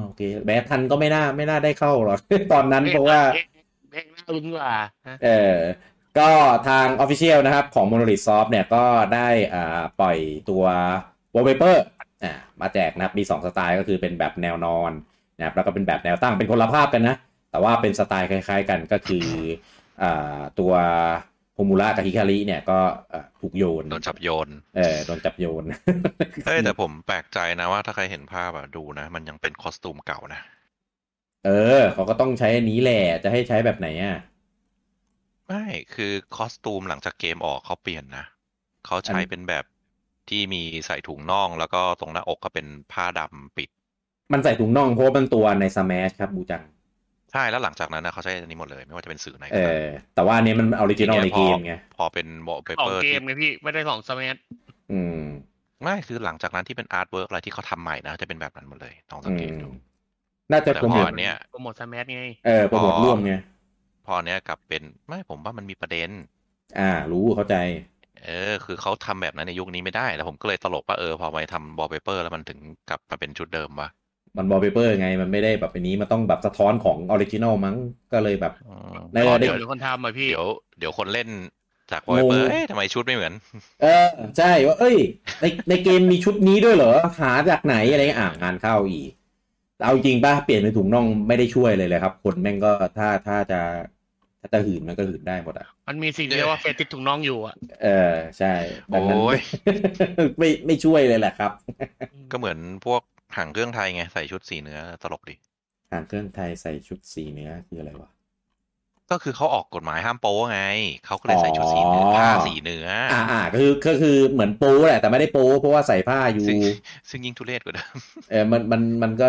โอเคแม้ทันก็ไม่น่าไม่น่าได้เข้าหรอกตอนนั้นเพราะว่าเพลงน่าลุ้นกว่าเออก็ทาง Official นะครับของ Monolith Soft เนี่ยก็ได้อ่าปล่อยตัว Wallpaper อ่ามาแจกนะครับมีสองสไตล์ก็คือเป็นแบบแนวนอนนะครับแล้วก็เป็นแบบแนวตั้งเป็นคนละภาพกันนะแต่ว่าเป็นสไตล์คล้ายๆกันก็คืออ่าตัวโฮมูระกับฮิคาริเนี่ยก็ถูกโยนโดนจับโยนเออโดนจับโยนเฮ้ยแต่ผมแปลกใจนะว่าถ้าใครเห็นภาพอ่ะดูนะมันยังเป็นคอสตูมเก่านะเออเขาก็ต้องใช้อันนี้แหละจะให้ใช้แบบไหนอ่ะไม่คือคอสตูมหลังจากเกมออกเขาเปลี่ยนนะเขาใช้เป็นแบบที่มีใส่ถุงน่องแล้วก็ตรงหน้าอกก็เป็นผ้าดำปิดมันใส่ถุงน่องเพราะมันตัวใน Smash ครับบูจังใช่แล้วหลังจากนั้นนะเขาใช้อันนี้หมดเลยไม่ว่าจะเป็นสื่อไหนเออแต่ว่าอันนี้มันออริจินอลในเกมไงพอเป็นวอลเปเปอร์ของเกมไงพี่ไม่ได้ของ Smash อืมไม่คือหลังจากนั้นที่เป็นอาร์ตเวิร์คอะไรที่เขาทำใหม่นะจะเป็นแบบนั้นหมดเลยต้องสังเกตดูน่าจะโปรโมทเนี่ยโปรโมท Smash ไงเออโปรโมทร่วมไงพอเนี้ยกลับเป็นไม่ผมว่ามันมีประเด็นอ่ารู้เข้าใจเออคือเขาทำแบบนั้นในยุคนี้ไม่ได้แล้วผมก็เลยตลกว่าเออพอไปทำวอลเปเปอร์แล้วมันถึงกลับมาเป็นชุดเดิมวะมันวอลเปเปอร์ไงมันไม่ได้แบบอันนี้มันต้องแบบสะท้อนของออริจินอลมั้งก็เลยแบบในเดี๋ยวคนทำอ่ะพี่เดี๋ยวเดี๋ยวคนเล่น จากวอยเบอร์เอ๊ะทำไมชุดไม่เหมือนเออใช่ว่าเอ้ยในในเกมมีชุดนี้ด้วยเหรอหาจากไหนอะไรอ่ะงานเข้าอีกเอาจริงป่ะเปลี่ยนเป็นถุงน่องไม่ได้ช่วยเลยเลยครับคนแม่งก็ถ้าถ้าจะถ้าจะหืนมันก็หืนได้หมดอ่ะมันมีสิ่งเรียกว่าเฟติชถุงน่องอยู่อ่ะเออใช่โอ้ยไม่ไม่ช่วยเลยแหละครับก็เหมือนพวกหางเครื่องไทยไงใส่ชุดสีเนื้อตลกดิหางเครื่องไทยใส่ชุดสีเนื้อคืออะไรวะก็คือเขาออกกฎหมายห้ามโป้ไงเขาก็เลยใส่ชุดสีเนื้อผ้าสีเนื้ออ่าๆก็คือก็คือเหมือนโป้แหละแต่ไม่ได้โป้เพราะว่าใส่ผ้าอยู่ซึ่งยิ่งทุเรศกว่าเดิมเออมันมันมันก็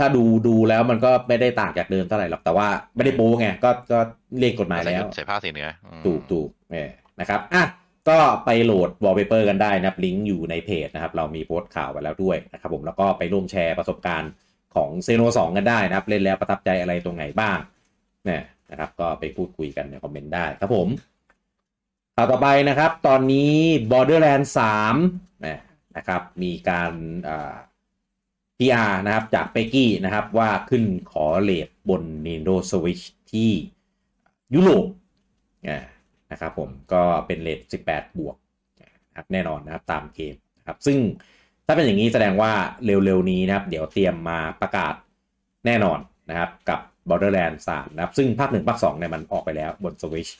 ถ้าดูดูแล้วมันก็ไม่ได้ต่างจากเดิมเท่าไหร่หรอกแต่ว่าไม่ได้โป้ไงก็ก็เรียกกฎหมายแล้วใส่ผ้าสีเนื้อถูกถูกเนี่ยนะครับอ่ะก็ไปโหลด wallpaper กันได้นะครับลิงก์อยู่ในเพจนะครับเรามีโพสต์ข่าวไว้แล้วด้วยนะครับผมแล้วก็ไปร่วมแชร์ประสบการณ์ของเซโนสองกันได้นะครับเล่นแล้วประทับใจอะไรตรงไหนบ้างเนี่ยนะครับก็ไปพูดคุยกันในคอมเมนต์ได้ครับผมข่าวต่อไปนะครับตอนนี้ Borderlands สามนะครับมีการอ่า พี อาร์ นะครับจาก Peggy นะครับว่าขึ้นขอเรทบน Nintendo Switch ที่ยุโรปอ่านะครับผมก็เป็นเรทสิบแปดบวกนะครับแน่นอนนะครับตามเกมนะครับซึ่งถ้าเป็นอย่างนี้แสดงว่าเร็วๆนี้นะครับเดี๋ยวเตรียมมาประกาศแน่นอนนะครับกับ Borderlands สามนะครับซึ่งภาคหนึ่งภาคสองเนี่ยมันออกไปแล้วบน Switch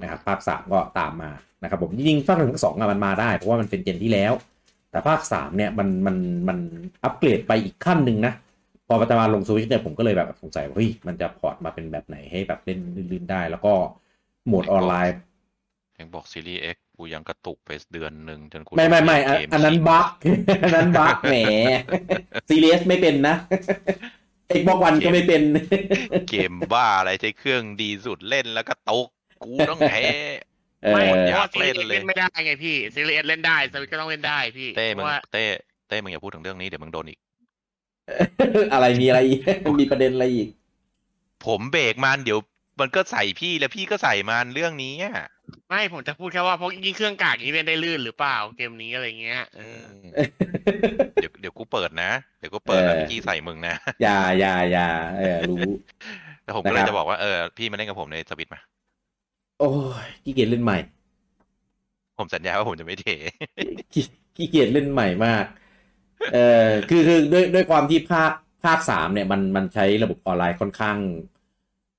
นะครับภาคสามก็ตามมานะครับผมจริงๆภาคหนึ่งภาคสองอ่ะมันมาได้เพราะว่ามันเป็นเจนที่แล้วแต่ภาคสามเนี่ยมันมันมันอัปเกรดไปอีกขั้นนึงนะพอประมาณลง Switch เนี่ยผมก็เลยแบบสงสัยว่าเฮ้ยมันจะพอร์ตมาเป็นแบบไหนให้แบบเล่นลื่นๆได้แล้วก็โหมดออนไลน์ยังบอกซีรีส์ X กูยังกระตุกไปเดือนนึงจนกูไม่ไม่ๆอันนั้นบั๊กอันนั้นบั๊กแหมซีรีส์ X ไม่เป็นนะ Xbox One ก็ไม่เป็นเกมบ้าอะไรใช้เครื่องดีสุดเล่นแล้วก็ตกกูต้องแพ้ไม่อยากเล่นเลยไม่ได้ไงพี่ซีรีส์ X เล่นได้ Switch ก็ต้องเล่นได้พี่เต้มึงเต้เต้มึงอย่าพูดถึงเรื่องนี้เดี๋ยวมึงโดนอีกอะไรมีอะไรอีกมีประเด็นอะไรอีกผมเบรกมันเดี๋ยวมันก็ใส่พี่แล้วพี่ก็ใส่มันเรื่องนี้ไม่ผมจะพูดแค่ว่าพวกยิงเครื่องกากนี้เป็นได้ลื่นหรือเปล่าเกมนี้อะไรเงี้ยเออ เดี๋ยวเดี๋ยวกูเปิดนะเดี๋ยวกูเปิดแล้วพี่ใส่มึงนะอย่าอย่าอย่าเออรู้แล้วผมก็เลยจะบอกว่าเออพี่มาเล่นกับผมในสวิตช์มาโอ้ยขี้เกียจเล่นใหม่ผมสัญญาว่าผมจะไม่เท ขี้เกียจเล่นใหม่มากเออคือคือด้วยด้วยความที่ภาคภาคสามเนี่ยมันมันใช้ระบบออนไลน์ค่อนข้าง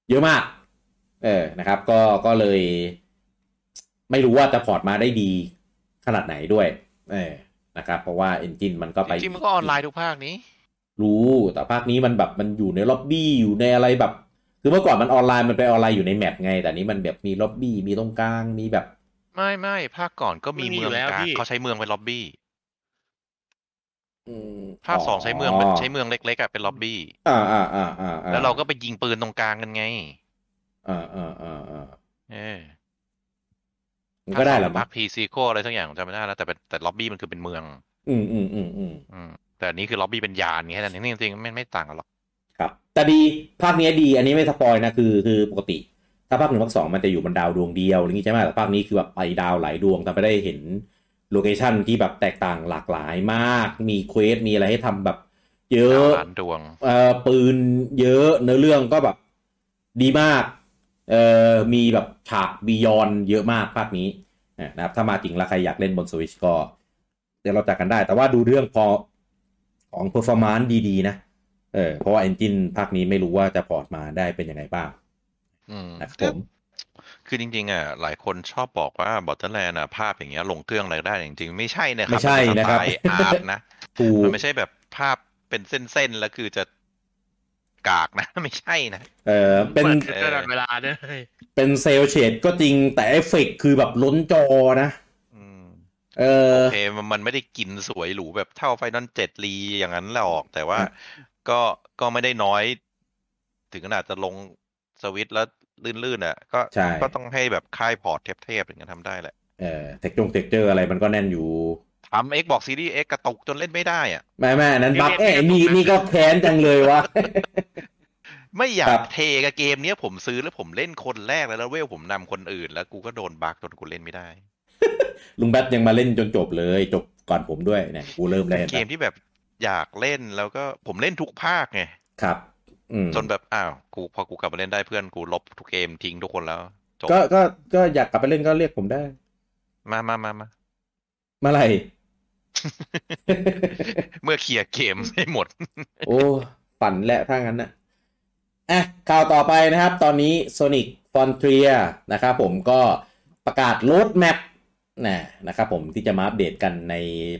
เยอะมากเออนะครับก็ก็เลยไม่รู้ว่าจะพอร์ตมาได้ดีขนาดไหนด้วยเออนะครับเพราะว่า engine มันก็ไปจริงมันก็ออนไลน์ทุกภาคนี้รู้แต่ภาคนี้มันแบบมันอยู่ในล็อบบี้อยู่ในอะไรแบบคือเมื่อก่อนมันออนไลน์มันไปออนไลน์อยู่ในแมปไงแต่นี้มันแบบมีล็อบบี้มีตรงกลางมีแบบไม่ไม่ภาคก่อนก็มีเมืองกลางเขาใช้เมืองเป็นล็อบบี้ภาคสองใช้เมืองเป็นใช้เมืองเล็กๆอ่ะเป็นล็อบบี้อ่าอ่าอ่าอ่าแล้วเราก็ไปยิงปืนตรงกลางกันไงอ่าอ่าอ่าเออมันก็ได้หรอพักพีซีโก้อะไรสักอย่างจำไม่ได้แล้วแต่เป็นแต่ล็อบบี้มันคือเป็นเมืองอืมอืมอืมอืมอืมแต่อันนี้คือล็อบบี้เป็นยานไงแต่จริงจริงไม่ไม่ต่างกันหรอกครับแต่ดีภาคนี้ดีอันนี้ไม่สปอยนะคือคือปกติถ้าภาคหนึ่งภาคสองมันจะอยู่บนดาวดวงเดียวอะไรอย่างนี้ใช่ไหมแต่ภาคนี้คือแบบไปดาวหลายดวงแต่ไม่ได้เห็นโลเคชั่นที่แบบแตกต่างหลากหลายมากมีเควสมีอะไรให้ทำแบบเยอะดวงเออปืนเยอะเนื้อเรื่องก็แบบดีมากเอ่อมีแบบฉากบียอนเยอะมากภาคนี้นะครับถ้ามาจริงแล้วใครอยากเล่นบน Switch ก็เดี๋ยวเราจัดกันได้แต่ว่าดูเรื่องพอของ performance ดีๆนะเออเพราะว่า engine ภาคนี้ไม่รู้ว่าจะพอร์ตมาได้เป็นยังไงบ้างอืมนะครับผมคือจริงๆอ่ะหลายคนชอบบอกว่า Borderland อ่ะภาพอย่างเงี้ยลงเครื่องอะไรได้จริงๆไม่ใช่นะครับไม่ใช่นะครับอาร์ตนะมันไม่ใช่แบบภาพเป็นเส้นๆแล้วคือจะกากนะไม่ใช่นะเออเป็นตลอดเวลาเลยเป็นเซลเชดก็จริงแต่เอฟเฟคคือแบบล้นจอนะอืมเออโอเคมันไม่ได้กินสวยหรูแบบเท่า Final เซเว่น รีอย่างนั้นหรอกแต่ว่าก็ก็ไม่ได้น้อยถึงขนาดจะลงสวิตช์แล้วลื่นๆอ่ะก็ก็ต้องให้แบบค่ายพอร์ตเทพๆอย่างนั้นทำได้แหละเออเทคจงเทคเจอร์อะไรมันก็แน่นอยู่ทำ Xbox Series X กระตุกจนเล่นไม่ได้อ่ะแม่ๆนั้นบั๊กเอ้นี่นี่ก็แค้นจังเลยวะไม่อยากเทกับเกมเนี้ยผมซื้อแล้วผมเล่นคนแรกแล้วแล้วเวลผมนำคนอื่นแล้วกูก็โดนบั๊กจนกูเล่นไม่ได้ลุงแบทยังมาเล่นจนจบเลยจบก่อนผมด้วยเนี่ยกูเริ่มเล่นเกมที่แบบอยากเล่นแล้วก็ผมเล่นทุกภาคไงครับจนแบบอ้าวกูพอกูกลับมาเล่นได้เพื่อนกูลบทุกเกมทิ้งทุกคนแล้ว ก็ก็ก็อยากกลับไปเล่นก็เรียกผมได้มามามามามาอะไรเมื่อเคลียร์เกมให้หมดโอ้ฝันแหละถ้างั้นนะอ่ะข่าวต่อไปนะครับตอนนี้ Sonic Frontier นะครับผมก็ประกาศ Road Map นะนะครับผมที่จะมาอัปเดตกันใน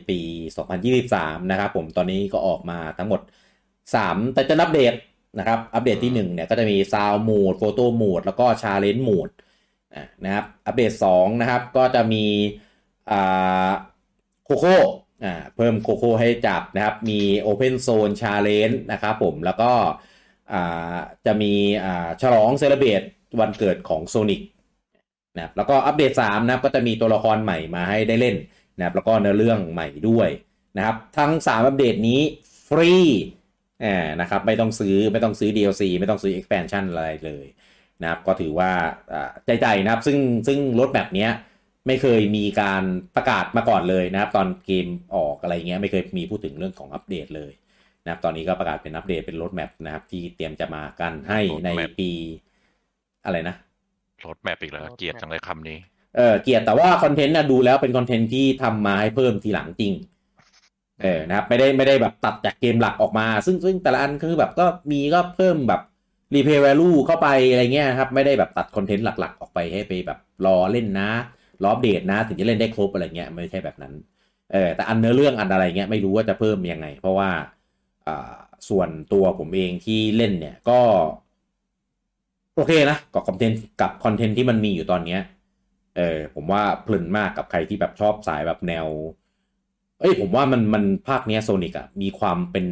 ปีสองพันยี่สิบสามนะครับผมตอนนี้ก็ออกมาทั้งหมดสามแต่จะอัปเดตนะครับอัปเดตที่หนึ่งเนี่ยก็จะมี Sound Mode Photo Mode แล้วก็ Challenge Mode นะครับอัปเดตสองนะครับก็จะมีอ่าโคโค่อ่าเพิ่มโคโค่ให้จับนะครับมี Open Zone Challenge นะครับผมแล้วก็อ่าจะมีอ่าฉลองเซเลเบรตวันเกิดของ Sonic นะครับแล้วก็อัปเดตสามนะครับก็จะมีตัวละครใหม่มาให้ได้เล่นนะครับแล้วก็เนื้อเรื่องใหม่ด้วยนะครับทั้งสามอัปเดตนี้ฟรีอ่านะครับไม่ต้องซื้อไม่ต้องซื้อ ดี แอล ซี ไม่ต้องซื้อ Expansion อะไรเลยนะครับก็ถือว่าอ่าใจใจนะครับซึ่งซึ่งรถแบบเนี้ยไม่เคยมีการประกาศมาก่อนเลยนะครับตอนเกมออกอะไรเงี้ยไม่เคยมีพูดถึงเรื่องของอัปเดตเลยนะครับตอนนี้ก็ประกาศเป็นอัปเดตเป็นโรดแมปนะครับที่เตรียมจะมากันให้ในปีอะไรนะโรดแมปอีกแล้วเกียรติจังเลยคำนี้เออเกียรติแต่ว่าคอนเทนต์นะดูแล้วเป็นคอนเทนต์ที่ทำมาให้เพิ่มทีหลังจริงเออนะครับไม่ได้ไม่ได้แบบตัดจากเกมหลักออกมาซึ่งซึ่งแต่ละอันคือแบบก็มีก็เพิ่มแบบรีเพลย์แวลูเข้าไปอะไรเงี้ยครับไม่ได้แบบตัดคอนเทนต์หลักๆออกไปให้ไปแบบรอเล่นนะรออัปเดตนะถึงจะเล่นได้ครบอะไรเงี้ยไม่ใช่แบบนั้นเออแต่อันเนื้อเรื่องอันอะไรเงี้ยไม่รู้ว่าจะเพิ่มยังไงเพราะว่าอ่าส่วนตัวผมเองที่เล่นเนี่ยก็โอเคนะกับคอนเทนต์กับคอนเทนต์ที่มันมีอยู่ตอนเนี้ยเออผมว่าเพลินมากกับใครที่แบบชอบสายแบบแนวเอ้ยผมว่ามันมันภาคเนี้ย Sonic อ่ะมีความเป็น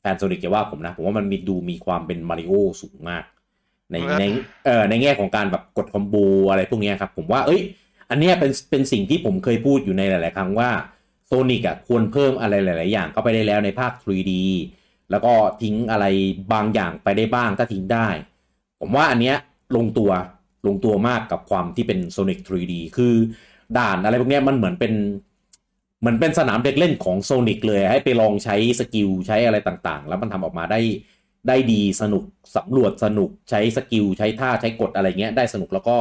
แฟน Sonic จะว่าผมนะผมว่ามันมีดูมีความเป็น Mario สูงมากในในเอ่อในแง่ของการแบบกดคอมโบอะไรพวกนี้ครับผมว่าเอ้ยอันเนี้ยเป็นเป็นสิ่งที่ผมเคยพูดอยู่ในหลายๆครั้งว่า Sonic อ่ะควรเพิ่มอะไรหลายๆอย่างเข้าไปได้แล้วในภาค ทรี ดี แล้วก็ทิ้งอะไรบางอย่างไปได้บ้างถ้าทิ้งได้ผมว่าอันเนี้ยลงตัวลงตัวมากกับความที่เป็น Sonic ทรี ดี คือด่านอะไรพวกนี้มันเหมือนเป็นเหมือนเป็นสนามเด็กเล่นของ Sonic เลยให้ไปลองใช้สกิลใช้อะไรต่างๆแล้วมันทำออกมาได้ได้ดีสนุกสำรวจสนุกใช้สกิลใช้ท่าใช้กฎอะไรเงี้ยได้สนุกแล้วก็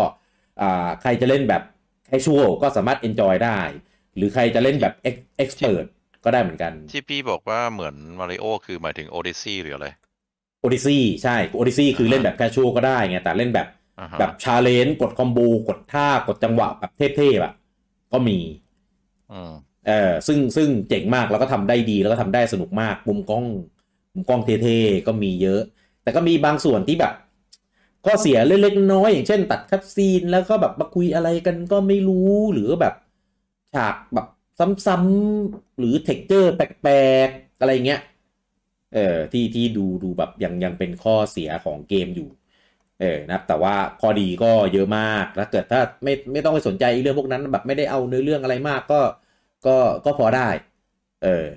อ่าใครจะเล่นแบบแคชชวลก็สามารถเอนจอยได้หรือใครจะเล่นแบบเอ็กซ์เพิร์ทก็ได้เหมือนกันที่พี่บอกว่าเหมือน Mario คือหมายถึง Odyssey หรืออะไร Odyssey ใช่ Odyssey คือเล่นแบบแคชชวลก็ได้ไงแต่เล่นแบบแบบ challenge กดคอมโบกดท่ากดจังหวะแบบเทพๆอ่ะก็มีอืมเออซึ่งซึ่งเจ๋งมากแล้วก็ทำได้ดีแล้วก็ทำได้สนุกมากมุมกล้องมุมกล้องเท่ๆก็มีเยอะแต่ก็มีบางส่วนที่แบบข้อเสียเล็กๆน้อยอย่างเช่นตัดคัตซีนแล้วก็แบบมาคุยอะไรกันก็ไม่รู้หรือแบบฉากแบบซ้ำๆหรือเท็กเจอร์แปลกๆอะไรเงี้ยเออที่ที่ดูดูแบบยังยังเป็นข้อเสียของเกมอยู่เออนะครับแต่ว่าข้อดีก็เยอะมากแล้วเกิดถ้าไม่ไม่ต้องไปสนใจเรื่องพวกนั้นแบบไม่ได้เอาเนื้อเรื่องอะไรมากก็ก็ก็พอได้เออ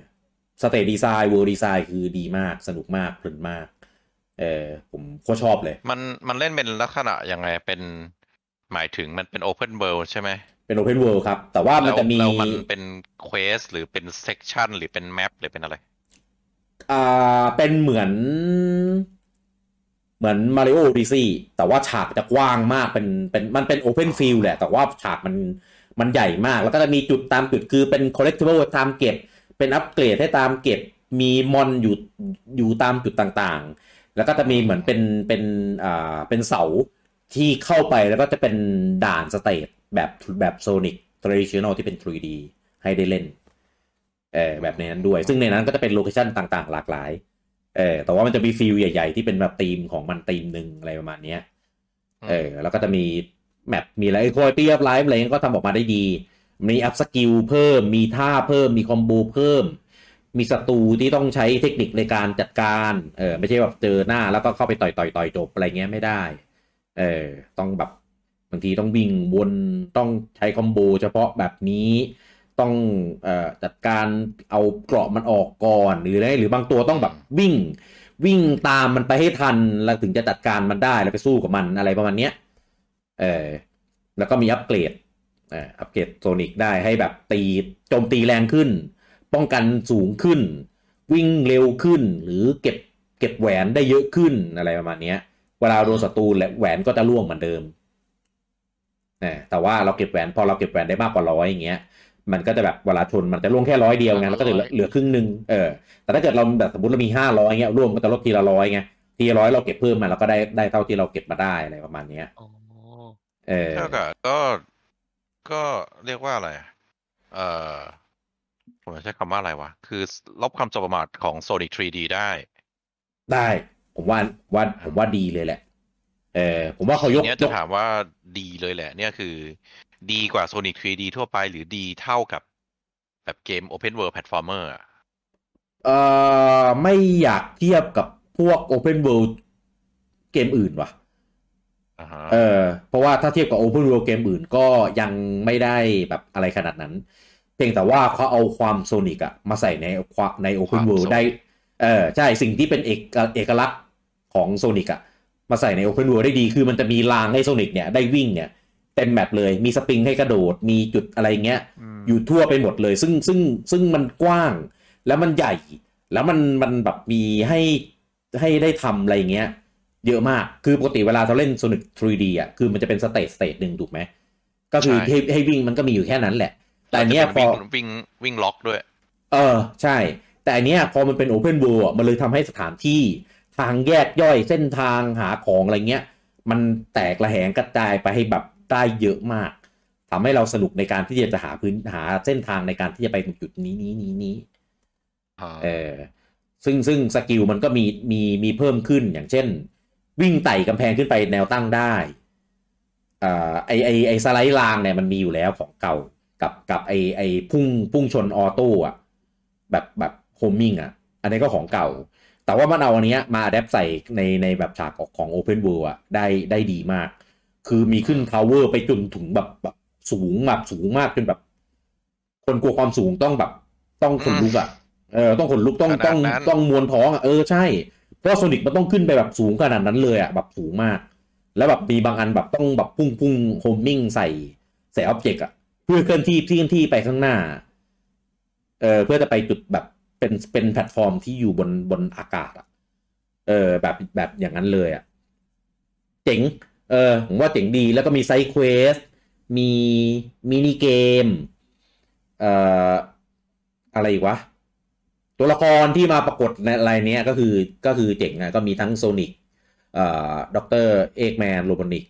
สเตจดีไซน์เวิลด์ดีไซน์คือดีมากสนุกมากเพลินมากเออผมก็ชอบเลยมันมันเล่นเป็นลักษณะยังไงเป็นหมายถึงมันเป็นโอเพ่นเวิลด์ใช่ไหมเป็นโอเพ่นเวิลด์ครับแต่ว่ามันจะมีแล้วมันเป็นเควสหรือเป็นเซกชันหรือเป็นแมปหรือเป็นอะไรอ่าเป็นเหมือนเหมือน Mario Odyssey แต่ว่าฉากจะกว้างมากเป็นเป็นมันเป็นโอเพ่นฟิลด์แหละแต่ว่าฉากมันมันใหญ่มากแล้วก็จะมีจุดตามจุดคือเป็น collectible ตามเก็บเป็นอัปเกรดให้ตามเก็บมีมอนอยู่อยู่ตามจุดต่างๆแล้วก็จะมีเหมือนเป็นเป็นอ่าเป็นเสาที่เข้าไปแล้วก็จะเป็นด่านสเตจแบบแบบ Sonic Traditional ที่เป็น ทรี ดี ให้ได้เล่นเออแบบในนั้นด้วยซึ่งในนั้นก็จะเป็นโลเคชั่นต่างๆหลากหลายเออแต่ว่ามันจะมีฟีลใหญ่ๆที่เป็นแบบธีมของมันธีมนึงอะไรประมาณเนี้ยเออแล้วก็จะมีแมปมีอะไรค่อยๆเปรียบไลฟ์อะไรก็ทำออกมาได้ดีมีอัพสกิลเพิ่มมีท่าเพิ่มมีคอมโบเพิ่มมีศัตรูที่ต้องใช้เทคนิคในการจัดการเออไม่ใช่แบบเจอหน้าแล้วก็เข้าไปต่อยๆต่อยจบอะไรเงี้ยไม่ได้เออต้องแบบบางทีต้องวิ่งวนต้องใช้คอมโบเฉพาะแบบนี้ต้องเอ่อจัดการเอาเกราะมันออกก่อนหรืออะไรหรือบางตัวต้องแบบวิ่งวิ่งตามมันไปให้ทันแล้วถึงจะจัดการมันได้แล้วไปสู้กับมันอะไรประมาณเนี้ยเออแล้วก็มีอัปเกรดอ่าอัปเกรดโซนิกได้ให้แบบตีโจมตีแรงขึ้นป้องกันสูงขึ้นวิ่งเร็วขึ้นหรือเก็บเก็บแหวนได้เยอะขึ้นอะไรประมาณเนี้ยเวลาโดนศัตรูและแหวนก็จะร่วงเหมือนเดิม แต่ว่าเราเก็บแหวนพอเราเก็บแหวนได้มากกว่าร้อยอย่างเงี้ยมันก็จะแบบเวลาชนมันจะล่วงแค่ร้อยเดียวไงแล้วก็จะเหลือครึ่งนึงเออแต่ถ้าเกิดเราแบบสมมุติเรามีห้าร้อยเงี้ยร่วมก็จะลดทีละร้อยไงทีละร้อยเราเก็บเพิ่มมาเราก็ได้ได้เท่าที่เราเก็บมาได้อะไรประมาณเนี้ยอ๋อเออก็ก็เรียกว่าอะไรเอ่อผมจะใช้คำว่าอะไรวะคือลบความประมาทของ Sonic ทรีดี ได้ได้ผมว่าว่าผมว่าดีเลยแหละเออผมว่าเขายกเนี่ยจะถามว่าดีเลยแหละเนี่ยคือดีกว่า Sonic ทรีดี ทั่วไปหรือดีเท่ากับแบบเกม Open World Platformer อ่ะเอ่อไม่อยากเทียบกับพวก Open World เกมอื่นว่ะอ่าฮะเออเพราะว่าถ้าเทียบกับ Open World เกมอื่นก็ยังไม่ได้แบบอะไรขนาดนั้นเพียงแต่ว่าเขาเอาความ Sonic อ่ะมาใส่ในใน Open World ได้เออใช่สิ่งที่เป็นเอกเอกลักษณ์ของ Sonic อ่ะมาใส่ใน Open World ได้ดีคือมันจะมีรางให้ Sonic เนี่ยได้วิ่งเนี่ยเต็มแมปเลยมีสปริงให้กระโดดมีจุดอะไรเงี้ยอยู่ทั่วไปหมดเลยซึ่งซึ่งซึ่งมันกว้างแล้วมันใหญ่แล้วมันมันแบบมีให้ให้ได้ทำอะไรเงี้ยเยอะมากคือปกติเวลาเราเล่น Sonic ทรีดี อ่ะคือมันจะเป็นสเตจสเตจนึงถูกไหมก็คือให้ให้วิ่งมันก็มีอยู่แค่นั้นแหละแต่เนี้ยพอวิ่งวิ่งล็อกด้วยเออใช่แต่อันเนี้ยพอมันเป็น Open World มันเลยทำให้สถานที่ทางแยกย่อยเส้นทางหาของอะไรเงี้ยมันแตกระแหงกระจายไปให้แบบได้เยอะมากทำให้เราสนุกในการที่จะหาพื้นหาเส้นทางในการที่จะไปตรงจุดนี้นี้นี้นี้เออซึ่งซึ่งสกิลมันก็มีมีมีเพิ่มขึ้นอย่างเช่นวิ่งไต่กำแพงขึ้นไปแนวตั้งได้อ่าไอไอไอสไลด์รางเนี่ยมันมีอยู่แล้วของเก่ากับกับไอไอพุ่งพุ่งชนออโต้อะแบบแบบโฮมมิ่งอ่ะอันนี้ก็ของเก่าแต่ว่ามันเอาอันเนี้ยมาอะแดปใส่ในในแบบฉากของ Open World อ่ะได้ได้ดีมากคือมีขึ้น power ไปจนถึงแบบแบบสูงแบบสูงมากจนแบบคนกลัวความสูงต้องแบบต้องขนลุกอ่ะเออต้องขนลุกต้องต้องต้องมวนท้องอ่ะเออใช่เพราะ Sonic มันต้องขึ้นไปแบบสูงขนาดนั้นเลยอ่ะแบบสูงมากแล้วแบบมีบางอันแบบต้องแบบพุ่งพุ่งโฮมมิ่งใส่ใส่ object อ่ะเพื่อเคลื่อนที่เคลื่อนที่ไปข้างหน้าเออเพื่อจะไปจุดแบบเป็นเป็นแพลตฟอร์มที่อยู่บนบนอากาศอ่ะเออแบบแบบอย่างนั้นเลยอ่ะเจ๋งเออผมว่าเจ๋งดีแล้วก็มีไซด์เควสมีมินิเกมเอ่ออะไรอีกวะตัวละครที่มาปรากฏในรายนี้ก็คือก็คือเจ๋งนะก็มีทั้งโซนิกเอ่อด็อกเตอร์เอกแมนโรบอนิก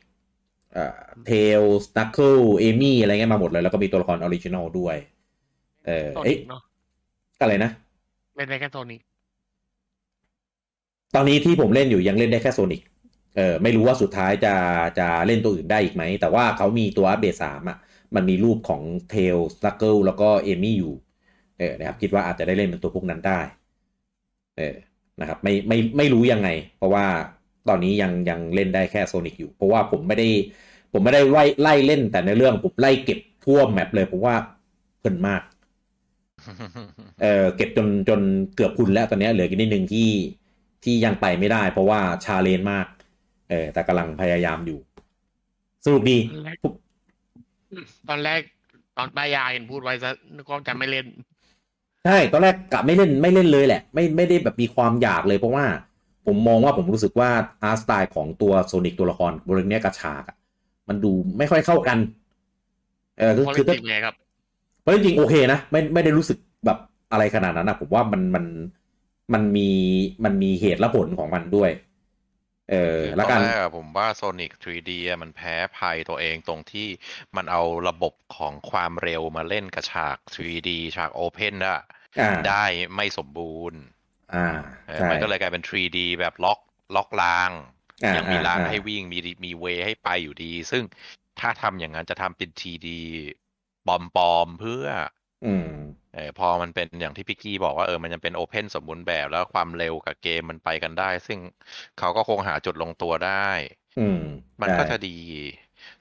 เอ่อเทลสนัคเกิลเอมี่อะไรเงี้ยมาหมดเลยแล้วก็มีตัวละครออริจินอลด้วยเออเอ๊ะอะไรนะเล่นได้แค่โซนิกตอนนี้ที่ผมเล่นอยู่ยังเล่นได้แค่โซนิกเออไม่รู้ว่าสุดท้ายจะจะเล่นตัวอื่นได้อีกไหมแต่ว่าเขามีตัวอัปเดตสามอ่ะมันมีรูปของ Tail Struggle แล้วก็เอมี่อยู่เออนะครับคิดว่าอาจจะได้เล่นเป็นตัวพวกนั้นได้เออนะครับไม่ไม่ไม่รู้ยังไงเพราะว่าตอนนี้ยังยังเล่นได้แค่ Sonic อยู่เพราะว่าผมไม่ได้ผมไม่ได้ไล่ไล่เล่นแต่ในเรื่องผมไล่เก็บทั่วแมปเลยผมว่าเพลินมากเออเก็บจนจนเกือบคุณแล้วตอนนี้เหลืออีกนิดนึงที่ที่ยังไปไม่ได้เพราะว่าชาเลนจ์มากเออแต่กำลังพยายามอยู่สนุกดีตอนแรกตอนป้ายยาเห็นพูดไว้ซะนึกว่าจะไม่เล่นใช่ตอนแรกกะไม่เล่นไม่เล่นเลยแหละไม่ไม่ได้แบบมีความอยากเลยเพราะว่าผมมองว่าผมรู้สึกว่าอาร์ตสไตล์ของตัวโซนิกตัวละครบริเวณนี้กระชากมันดูไม่ค่อยเข้ากันเออคือจริงไงครับเพราะจริงโอเคนะไม่ไม่ได้รู้สึกแบบอะไรขนาดนั้นนะผมว่ามันมันมันมีมันมีเหตุและผลของมันด้วยเออแล้วกันผมว่า Sonic ทรีดี มันแพ้ภัยตัวเองตรงที่มันเอาระบบของความเร็วมาเล่นกับฉาก ทรีดี ฉาก Open น่ะได้ไม่สมบูรณ์อ่ามันก็เลยกลายเป็น ทรีดี แบบล็อกล็อกรางยังมีรางให้วิ่งมีมีเวให้ไปอยู่ดีซึ่งถ้าทำอย่างนั้นจะทำเป็น ทรีดี ปลอมๆเพื่ออืมเออพอมันเป็นอย่างที่พี่กี้บอกว่าเออมันยังเป็นโอเพ่นสมบูรณ์แบบแล้วความเร็วกับเกมมันไปกันได้ซึ่งเขาก็คงหาจุดลงตัวได้อืมมันก็จะดี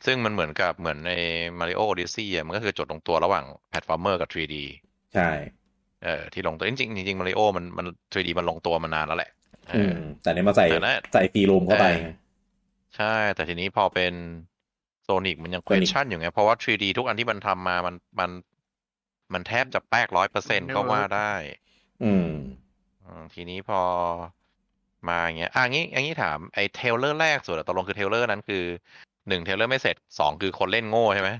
ซึ่งมันเหมือนกับเหมือนใน Mario Odyssey อ่ะมันก็คือจุดลงตัวระหว่างแพลตฟอร์มเมอร์กับ ทรีดี ใช่เออที่ลงตัวจริงๆจริงๆ Mario มันมัน ทรีดี มันลงตัวมานานแล้วแหละอืมแต่นี่มาใส่ใส่ฟีลมเข้าไปใช่แต่ทีนี้พอเป็น Sonic มันยัง question อยู่ไงเพราะว่า ทรีดี ทุกอันที่มันทำมามันมันมันแทบจะแปลก ร้อยเปอร์เซ็นต์ ก็ว่าได้อืมทีนี้พอมาอย่างเงี้ยอ่ะงี้อย่างงี้ถามไอ้เทรลเลอร์แรกสุดอ่ะตกลงคือเทรลเลอร์นั้นคือ หนึ่งเทเลอร์ไม่เสร็จสองคือคนเล่นโง่ใช่ไหม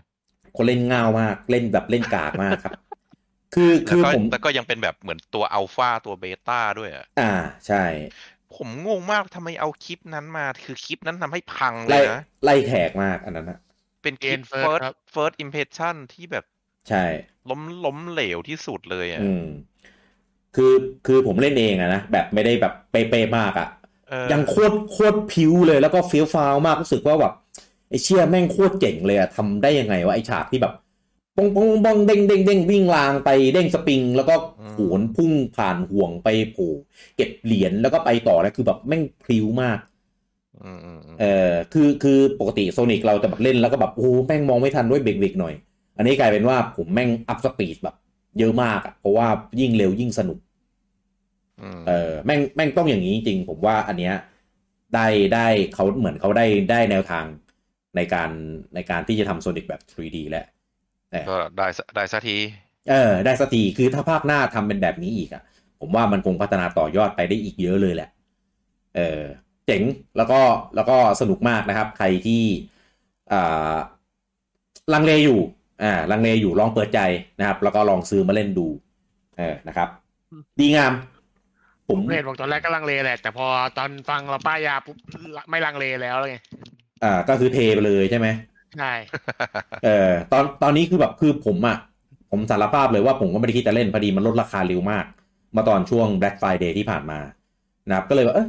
คนเล่นง่าวมากเล่นแบบเล่นกากมากครับคือคือผมแต่ก็ยังเป็นแบบเหมือนตัวอัลฟาตัวเบต้าด้วยอ่ะอ่าใช่ผมงงมากทำไมเอาคลิปนั้นมาคือคลิปนั้นทำให้พังเลยนะไล่แขกมากอันนั้นนะเป็นคลิป first first impression ที่แบบใช่ล้มล้มเหลวที่สุดเลยอ่ะอืมคือคือผมเล่นเองอะนะแบบไม่ได้แบบเป๊ะๆมากอ่ะยังโคตรโคตรผิวเลยแล้วก็ฟิลฟาวมากรู้สึกว่าแบบไอ้เชี่ยแม่งโคตรเจ๋งเลยอะทำได้ยังไงวะไอ้ฉากที่แบบปองปองปองเด้งเด้งเด้งวิ่งลางไปเด้งสปริงแล้วก็โหนพุ่งผ่านห่วงไปโผล่เก็บเหรียญแล้วก็ไปต่อแล้วคือแบบแม่งพลิ้วมากเออคือคือปกติโซนิกเราจะแบบเล่นแล้วก็แบบโอ้แม่งมองไม่ทันด้วยเบรกเบรกหน่อยอันนี้กลายเป็นว่าผมแม่งอัพสปีดแบบเยอะมากอ่ะเพราะว่ายิ่งเร็วยิ่งสนุกเออแม่งแม่งต้องอย่างนี้จริงผมว่าอันเนี้ยได้ได้เขาเหมือนเขาได้ได้แนวทางในการในการที่จะทำโซนิกแบบ ทรีดี แล้วก็ได้ได้สักทีเออได้สักทีคือถ้าภาคหน้าทำเป็นแบบนี้อีกอ่ะผมว่ามันคงพัฒนาต่อยอดไปได้อีกเยอะเลยแหละเออเจ๋งแล้วก็แล้วก็สนุกมากนะครับใครที่อ่าลังเลอยู่อ่าลังเลอยู่ลองเปิดใจนะครับแล้วก็ลองซื้อมาเล่นดูเออนะครับดีงามผมเล่นบอกตอนแรกก็ลังเลแหละแต่พอตอนฟังเราป้ายยาปุ๊บไม่ลังเลแล้วไงอ่าก็คือเทไปเลยใช่ไหมใช่เออตอนตอนนี้คือแบบคือผมอ่ะผมสารภาพเลยว่าผมก็ไม่ได้คิดจะเล่นพอดีมันลดราคาเร็วมากมาตอนช่วง Black Friday ที่ผ่านมานะครับก็เลยว่าเออ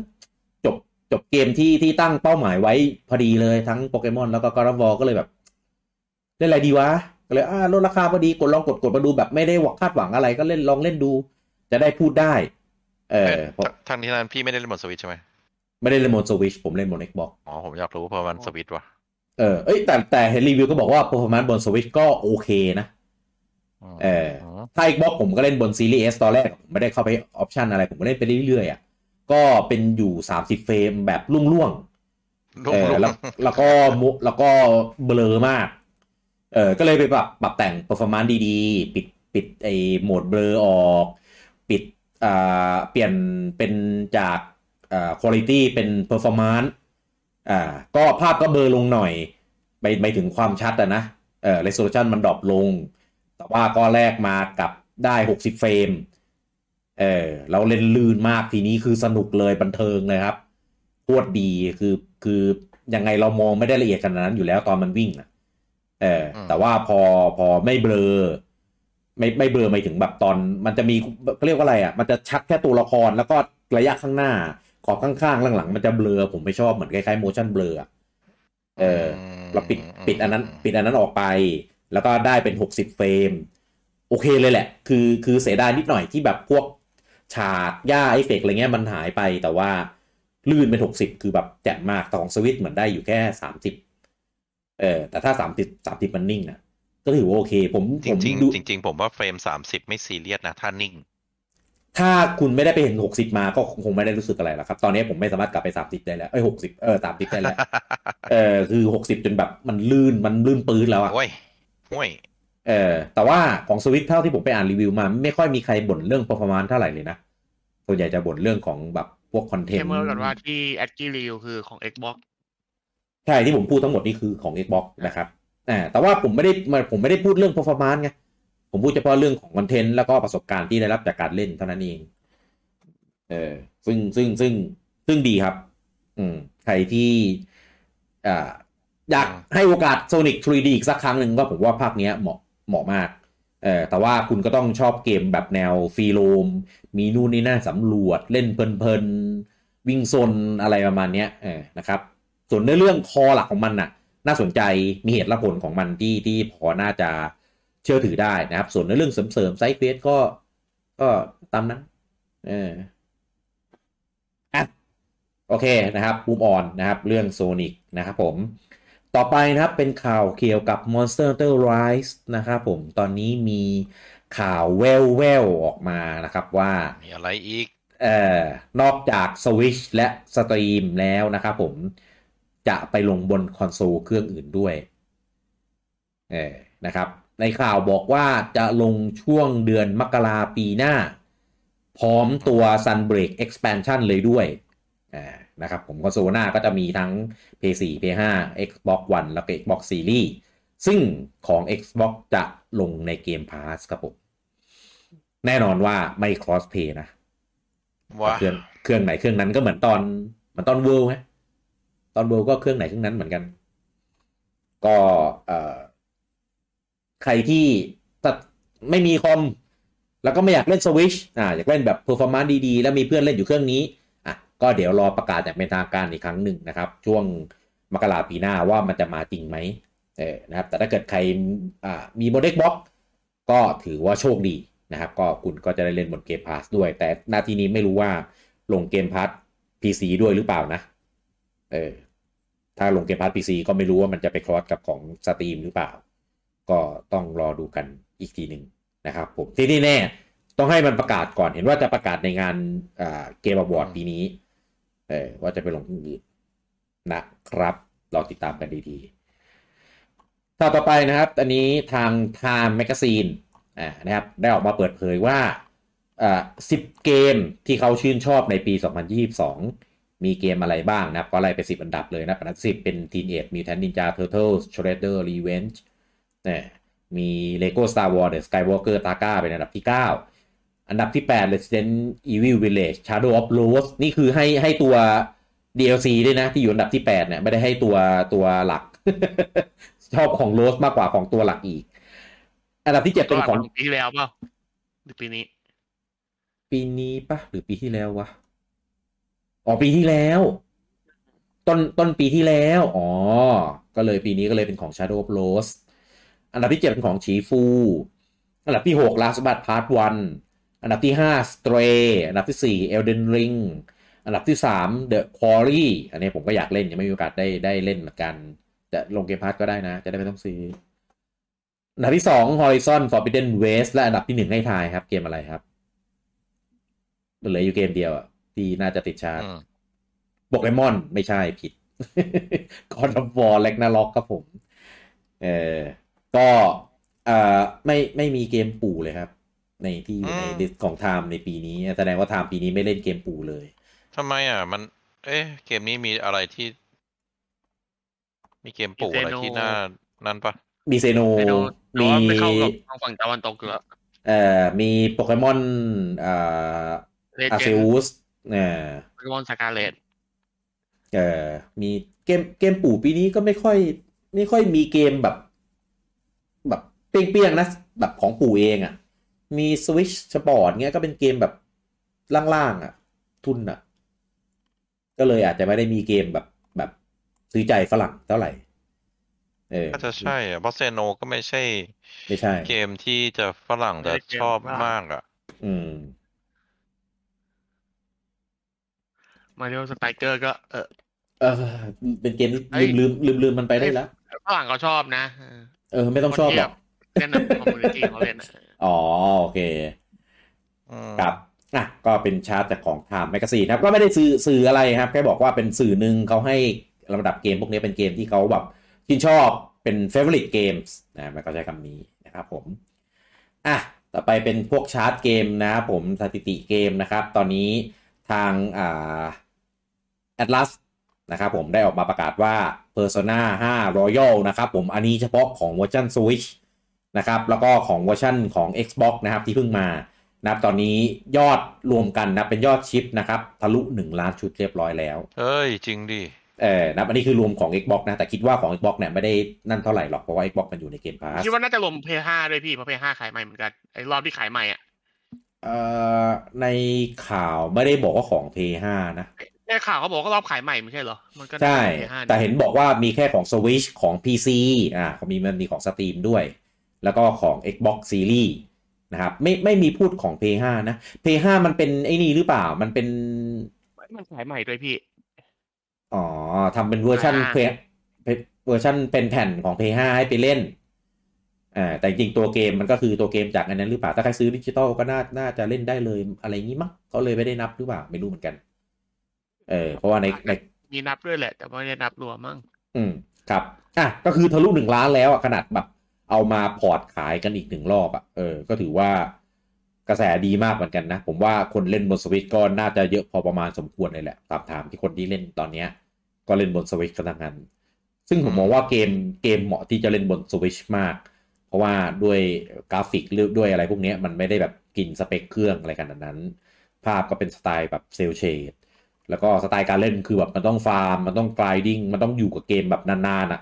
จบจบเกมที่ที่ตั้งเป้าหมายไว้พอดีเลยทั้ง Pokemon แล้วก็ God of War ก็เลยแบบเล่นอะไรดีวะก็เลยอ่าลดราคาพอดีกดลองกดกดมาดูแบบไม่ได้หวังคาดหวังอะไรก็เล่นลองเล่นดูจะได้พูดได้เออทางนี้นั้นพี่ไม่ได้เล่นหมด Switch ใช่มั้ยไม่ได้เล่นหมด Switch ผมเล่นหมด Xbox อ๋อผมอยากรู้เพราะมัน Switch ว่ะเออเอ้ยแต่แต่เห็นรีวิวก็บอกว่า performance บน Switch ก็โอเคนะเออถ้า Xbox ผมก็เล่นบน Series S ตอนแรกผมไม่ได้เข้าไป option อะไรผมก็เล่นไปเรื่อยๆอ่ะก็เป็นอยู่สามสิบเฟรมแบบล่วงๆเออแล้วแล้วก็แล้วก็เบลอมากเออก็เลยไปปรับปรับแต่ง performance ดีๆปิดปิดไอ้โหมดเบลอออกปิดอ่าเปลี่ยนเป็นจากอ่า quality เป็น performanceอ่าก็ภาพก็เบลอลงหน่อยไปไปถึงความชัดอ่ะนะเอ่อ resolution มันดรอปลงแต่ว่าก็แลกมากับได้หกสิบเฟรมเออเราเล่นลื่นมากทีนี้คือสนุกเลยบันเทิงเลยครับโคตรดีคือคือยังไงเรามองไม่ได้ละเอียดขนาดนั้นอยู่แล้วตอนมันวิ่งอ่ะเออแต่ว่าพอพอไม่เบลอไม่ไม่เบลอไปถึงแบบตอนมันจะมีเค้าเรียกว่าอะไรอ่ะมันจะชัดแค่ตัวละครแล้วก็ระยะข้างหน้าขอบข้างๆหลังๆมันจะเบลอผมไม่ชอบเหมือนคล้ายๆ motion blur อ่ะเออเราปิดปิดอันนั้นปิดอันนั้นออกไปแล้วก็ได้เป็นหกสิบเฟรมโอเคเลยแหละคือคือเสียดายนิดหน่อยที่แบบพวกฉากหญ้าเอฟเฟกต์อะไรเงี้ยมันหายไปแต่ว่าลื่นเป็นหกสิบคือแบบแจ๋มมากแต่ของ Switch เหมือนได้อยู่แค่สามสิบเออแต่ถ้าสามสิบ สามสิบมันนิ่งนะก็ถือว่าโอเคผมผมจริงๆผมว่าเฟรมสามสิบไม่ซีเรียสนะถ้านิ่งถ้าคุณไม่ได้ไปเห็นหกสิบมาก็คงไม่ได้รู้สึกอะไรหรอกครับตอนนี้ผมไม่สามารถกลับไปสามสิบได้แล้วเอ้ยหกสิบเออสามสิบได้แล้วเออคือหกสิบจนแบบมันลื่นมันลื่นปื้นแล้วอ่ะโอ้ยโอ้ยเออแต่ว่าของ Switch เท่าที่ผมไปอ่านรีวิวมาไม่ค่อยมีใครบ่นเรื่อง performance เท่าไหร่เลยนะส่วนใหญ่จะบ่นเรื่องของแบบพวกคอนเทนต์เมื่อก่อนว่าที่ Adgy Review คือของ Xbox ใช่ที่ผมพูดทั้งหมดนี่คือของ Xbox นะครับอ่าแต่ว่าผมไม่ได้ผมไม่ได้พูดเรื่อง performance ไงผมพูดเฉพาะเรื่องของคอนเทนต์แล้วก็ประสบการณ์ที่ได้รับจากการเล่นเท่านั้นเองเออซึ่งซึ่งซึ่งซึ่งดีครับอืมใครที่อ่าอยากให้โอกาส Sonic ทรีดี อีกสักครั้งหนึ่งก็ผมว่าภาคเนี้ยเหมาะเหมาะมากเออแต่ว่าคุณก็ต้องชอบเกมแบบแนวฟรีโรมมีนู่นนี่น่าสำรวจเล่นเพลินๆวิ่งซนอะไรประมาณเนี้ยเออนะครับส่วนในเรื่องคอหลักของมันน่ะน่าสนใจมีเหตุและผลของมันที่ที่พอน่าจะเชื่อถือได้นะครับส่วนในเรื่องเสริมๆไซด์เควสก็ก็ตามนั้นเอออ่ะโอเคนะครับบูมออนนะครับเรื่อง Sonic นะครับผมต่อไปนะครับเป็นข่าวเกี่ยวกับ Monster Hunter Rise นะครับผมตอนนี้มีข่าวแว่วๆออกมานะครับว่ามีอะไรอีกเอ่อนอกจาก Switch และ Steam แล้วนะครับผมจะไปลงบนคอนโซลเครื่องอื่นด้วยเออนะครับในข่าวบอกว่าจะลงช่วงเดือนมกราปีหน้าพร้อมตัว Sunbreak Expansion เลยด้วย นะครับผมคอนโซลหน้าก็จะมีทั้ง พี โฟร์ พี ไฟว์ Xbox One แล้วก็ Xbox Series ซึ่งของ Xbox จะลงใน Game Pass ครับผมแน่นอนว่าไม่ cross play นะ wow. เครื่องเครื่องไหนเครื่องนั้นก็เหมือนตอนเหมือนตอน World ฮะตอน World ก็เครื่องไหนเครื่องนั้นเหมือนกันก็เอ่อใครที่ไม่มีคอมแล้วก็ไม่อยากเล่น Switch อ่าอยากเล่นแบบ performance ดีๆแล้วมีเพื่อนเล่นอยู่เครื่องนี้อ่ะก็เดี๋ยวรอประกาศอย่างเป็นทางการอีกครั้งหนึ่งนะครับช่วงมกราปีหน้าว่ามันจะมาจริงไหมเออนะครับแต่ถ้าเกิดใครอ่ามีบน Xbox ก็ถือว่าโชคดีนะครับก็คุณก็จะได้เล่นบน Game Pass ด้วยแต่หน้าที่นี้ไม่รู้ว่าลง Game Pass พี ซี ด้วยหรือเปล่านะเออถ้าลง Game Pass พี ซี ก็ไม่รู้ว่ามันจะไปครอสกับของ Steam หรือเปล่าก็ต้องรอดูกันอีกทีนึงนะครับผมที่นี่แน่ต้องให้มันประกาศก่อนเห็นว่าจะประกาศในงานเกมอวอร์ดปีนี้เออว่าจะไปลงที่อื่นนะครับรอติดตามกันดีๆต่อไปนะครับอันนี้ทาง Time Magazine อ่านะครับได้ออกมาเปิดเผยว่าอ่าสิบเกมที่เขาชื่นชอบในปีสองพันยี่สิบสองมีเกมอะไรบ้างนะครับก็ไล่ไปสิบอันดับเลยนะอันดับสิบเป็น Teenage Mutant Ninja Turtles Shredder Revenge เนี่ยมี Lego Star Wars The Skywalker Saga เป็นอันดับที่เก้าอันดับที่แปด Resident Evil Village Shadow of Rose นี่คือให้ให้ตัว ดี แอล ซี ด้วยนะที่อยู่อันดับที่แปดเนี่ยไม่ได้ให้ตัวตัวหลัก ชอบของ Rose มากกว่าของตัวหลักอีกอันดับที่เจ็ดเป็นของปีที่แล้วเปล่าหรือปีนี้ปีนี้ป่ะหรือปีที่แล้ววะอ๋อปีที่แล้วต้นต้นปีที่แล้วอ๋อก็เลยปีนี้ก็เลยเป็นของ Shadow of Roseอันดับที่เจ็ดเป็นของฉีฟูอันดับที่หก Last of Us Part วันอันดับที่ห้า Stray อันดับที่สี่ Elden Ring อันดับที่สาม The Quarry อันนี้ผมก็อยากเล่นยังไม่มีโอกาสได้ได้เล่นเหมือนกันจะลงเกมพาสก็ได้นะจะได้ไม่ต้องซื้ออันดับที่สอง Horizon Forbidden West และอันดับที่หนึ่งให้ทายครับเกมอะไรครับเหลืออยู่เกมเดียวอ่ะที่น่าจะติดชาร์ต Pokemon ไม่ใช่ผิด God of War Ragnarok ครับผมเออก็ไม่ไม่มีเกมปู่เลยครับในที่อยู่ในลิสต์ของ Time ในปีนี้แสดงว่า Time ปีนี้ไม่เล่นเกมปู่เลยทำไมอ่ะมันเอ๊ะเกมนี้มีอะไรที่มีเกมปู่อะไรที่น่านั่นปะมีเซโนมีเข้ากับทางฝั่งตะวันตกอยู่แล้วเอ่อมี Pokemon อ่า Arceus อ่า Pokemon Scarlet เอ่อมีเกมเกมปู่ปีนี้ก็ไม่ค่อยไม่ค่อยมีเกมแบบแบบเปี้ยงๆนะแบบของปู่เองอ่ะมี Switch Sport เงี้ยก็เป็นเกมแบบล่างๆอ่ะทุนอ่ะก็เลยอาจจะไม่ได้มีเกมแบบแบบซื้อใจฝรั่งเท่าไหร่เออก็จะใช่อ่ะเพราะเซโนก็ไม่ใช่ไม่ใช่เกมที่จะฝรั่งจะชอบมากอ่ะอืม Mario Striker ก็เออเออเป็นเกมที่ลืมลืมลืมมันไปได้แล้วฝรั่งเขาชอบนะเออไม่ต้องชอบแบบแนะนำคอมมูนิตี้เขาเล่นอ๋อโอเคครับอ่ะก็เป็นชาร์ตจากของ Time Magazine ครับก็ไม่ได้สื่อสื่ออะไรครับแค่บอกว่าเป็นสื่อหนึ่งเขาให้ลำดับเกมพวกนี้เป็นเกมที่เขาแบบชื่นชอบเป็น favorite games นะมันก็ใช้คำนี้นะครับผมอ่ะต่อไปเป็นพวกชาร์ตเกมนะครับผมสถิติเกมนะครับตอนนี้ทางอ่า Atlasนะครับผมได้ออกมาประกาศว่า Persona ห้า Royal นะครับผมอันนี้เฉพาะของเวอร์ชัน Switch นะครับแล้วก็ของเวอร์ชันของ Xbox นะครับที่เพิ่งมานะครับตอนนี้ยอดรวมกันนะเป็นยอดชิปนะครับทะลุหนึ่งล้านชุดเรียบร้อยแล้วเอ้ยจริงดิเออนะอันนี้คือรวมของ Xbox นะแต่คิดว่าของ Xbox เนี่ยไม่ได้นั่นเท่าไหร่หรอกเพราะว่า Xbox มันอยู่ใน Game Pass คิดว่าน่าจะรวม พี เอส ห้า ด้วยพี่เพราะ พี เอส ห้า ขายใหม่เหมือนกันไอ้รอบที่ขายใหม่อ่ะเอ่อในข่าวไม่ได้บอกว่าของ พี เอส ห้า นะแค่ข่าวเขาบอกก็รอบขายใหม่ไม่ใช่เหรอมันก็ใช่แต่เห็นบอกว่ามีแค่ของ Switch ของ พี ซี อ่าเขามีมันมีของ Steam ด้วยแล้วก็ของ Xbox Series นะครับไม่ไม่มีพูดของ พี เอส ห้า นะ พี เอส ห้า มันเป็นไอ้นี่หรือเปล่ามันเป็นมันขายใหม่ด้วยพี่อ๋อทำเป็นเวอร์ชั่นเพเวอร์ชั่นเป็นแผ่นของ พี เอส ห้า ให้ไปเล่นอ่าแต่จริงตัวเกมมันก็คือตัวเกมจากอันนั้นหรือเปล่าถ้าใครซื้อดิจิตอลก็น่าน่าจะเล่นได้เลยอะไรงี้มั้งก็เลยไม่ได้นับหรือเปล่าไม่รู้เหมือนกันเออเพราะว่าในในมีนับด้วยแหละแต่ว่าไม่ได้นับรวมมั้งอืมครับอ่ะก็คือทะลุหนึ่งล้านแล้วอ่ะขนาดแบบเอามาพอร์ตขายกันอีกหนึ่งรอบอ่ะเออก็ถือว่า กระแสดีมากเหมือนกันนะผมว่าคนเล่นบน Switch ก็น่าจะเยอะพอประมาณสมควรเลยแหละตามถามที่คนที่เล่นตอนนี้ก็เล่นบน Switch กันทั้งนั้นซึ่งผมมองว่าเกมเกมเหมาะที่จะเล่นบน Switch มากเพราะว่าด้วยกราฟิกหรือด้วยอะไรพวกนี้มันไม่ได้แบบกินสเปคเครื่องอะไรกันนั้นภาพก็เป็นสไตล์แบบเซลเชดแล้วก็สไตล์การเล่นคือแบบมันต้องฟาร์มมันต้องกรายดิ้งมันต้องอยู่กับเกมแบบนานๆอ่ะ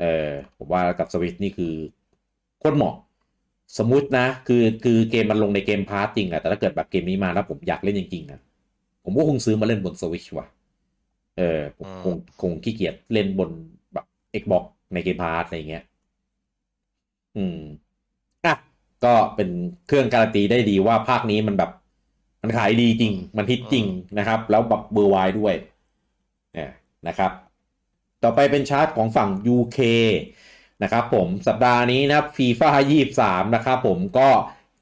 เออผมว่ากับ Switch นี่คือโคตรเหมาะสมมุตินะคือคือเกมมันลงในเกมพาสจริงอะแต่ถ้าเกิดแบบเกมนี้มาแล้วผมอยากเล่นจริงๆอะผมก็คงซื้อมาเล่นบน Switch ว่ะเออผมคงคงขี้เกียจเล่นบนแบบ Xbox ในเกมพาสอะไรอย่างเงี้ยอืมอ่ะก็เป็นเครื่องการันตีได้ดีว่าภาคนี้มันแบบมันขายดีจริงมันฮิตจริงนะครับแล้วแบบเบอร์วายด้วยเนี่ยนะครับต่อไปเป็นชาร์ตของฝั่ง ยู เคนะครับผมสัปดาห์นี้นะครับ FIFA ยี่สิบสามนะครับผมก็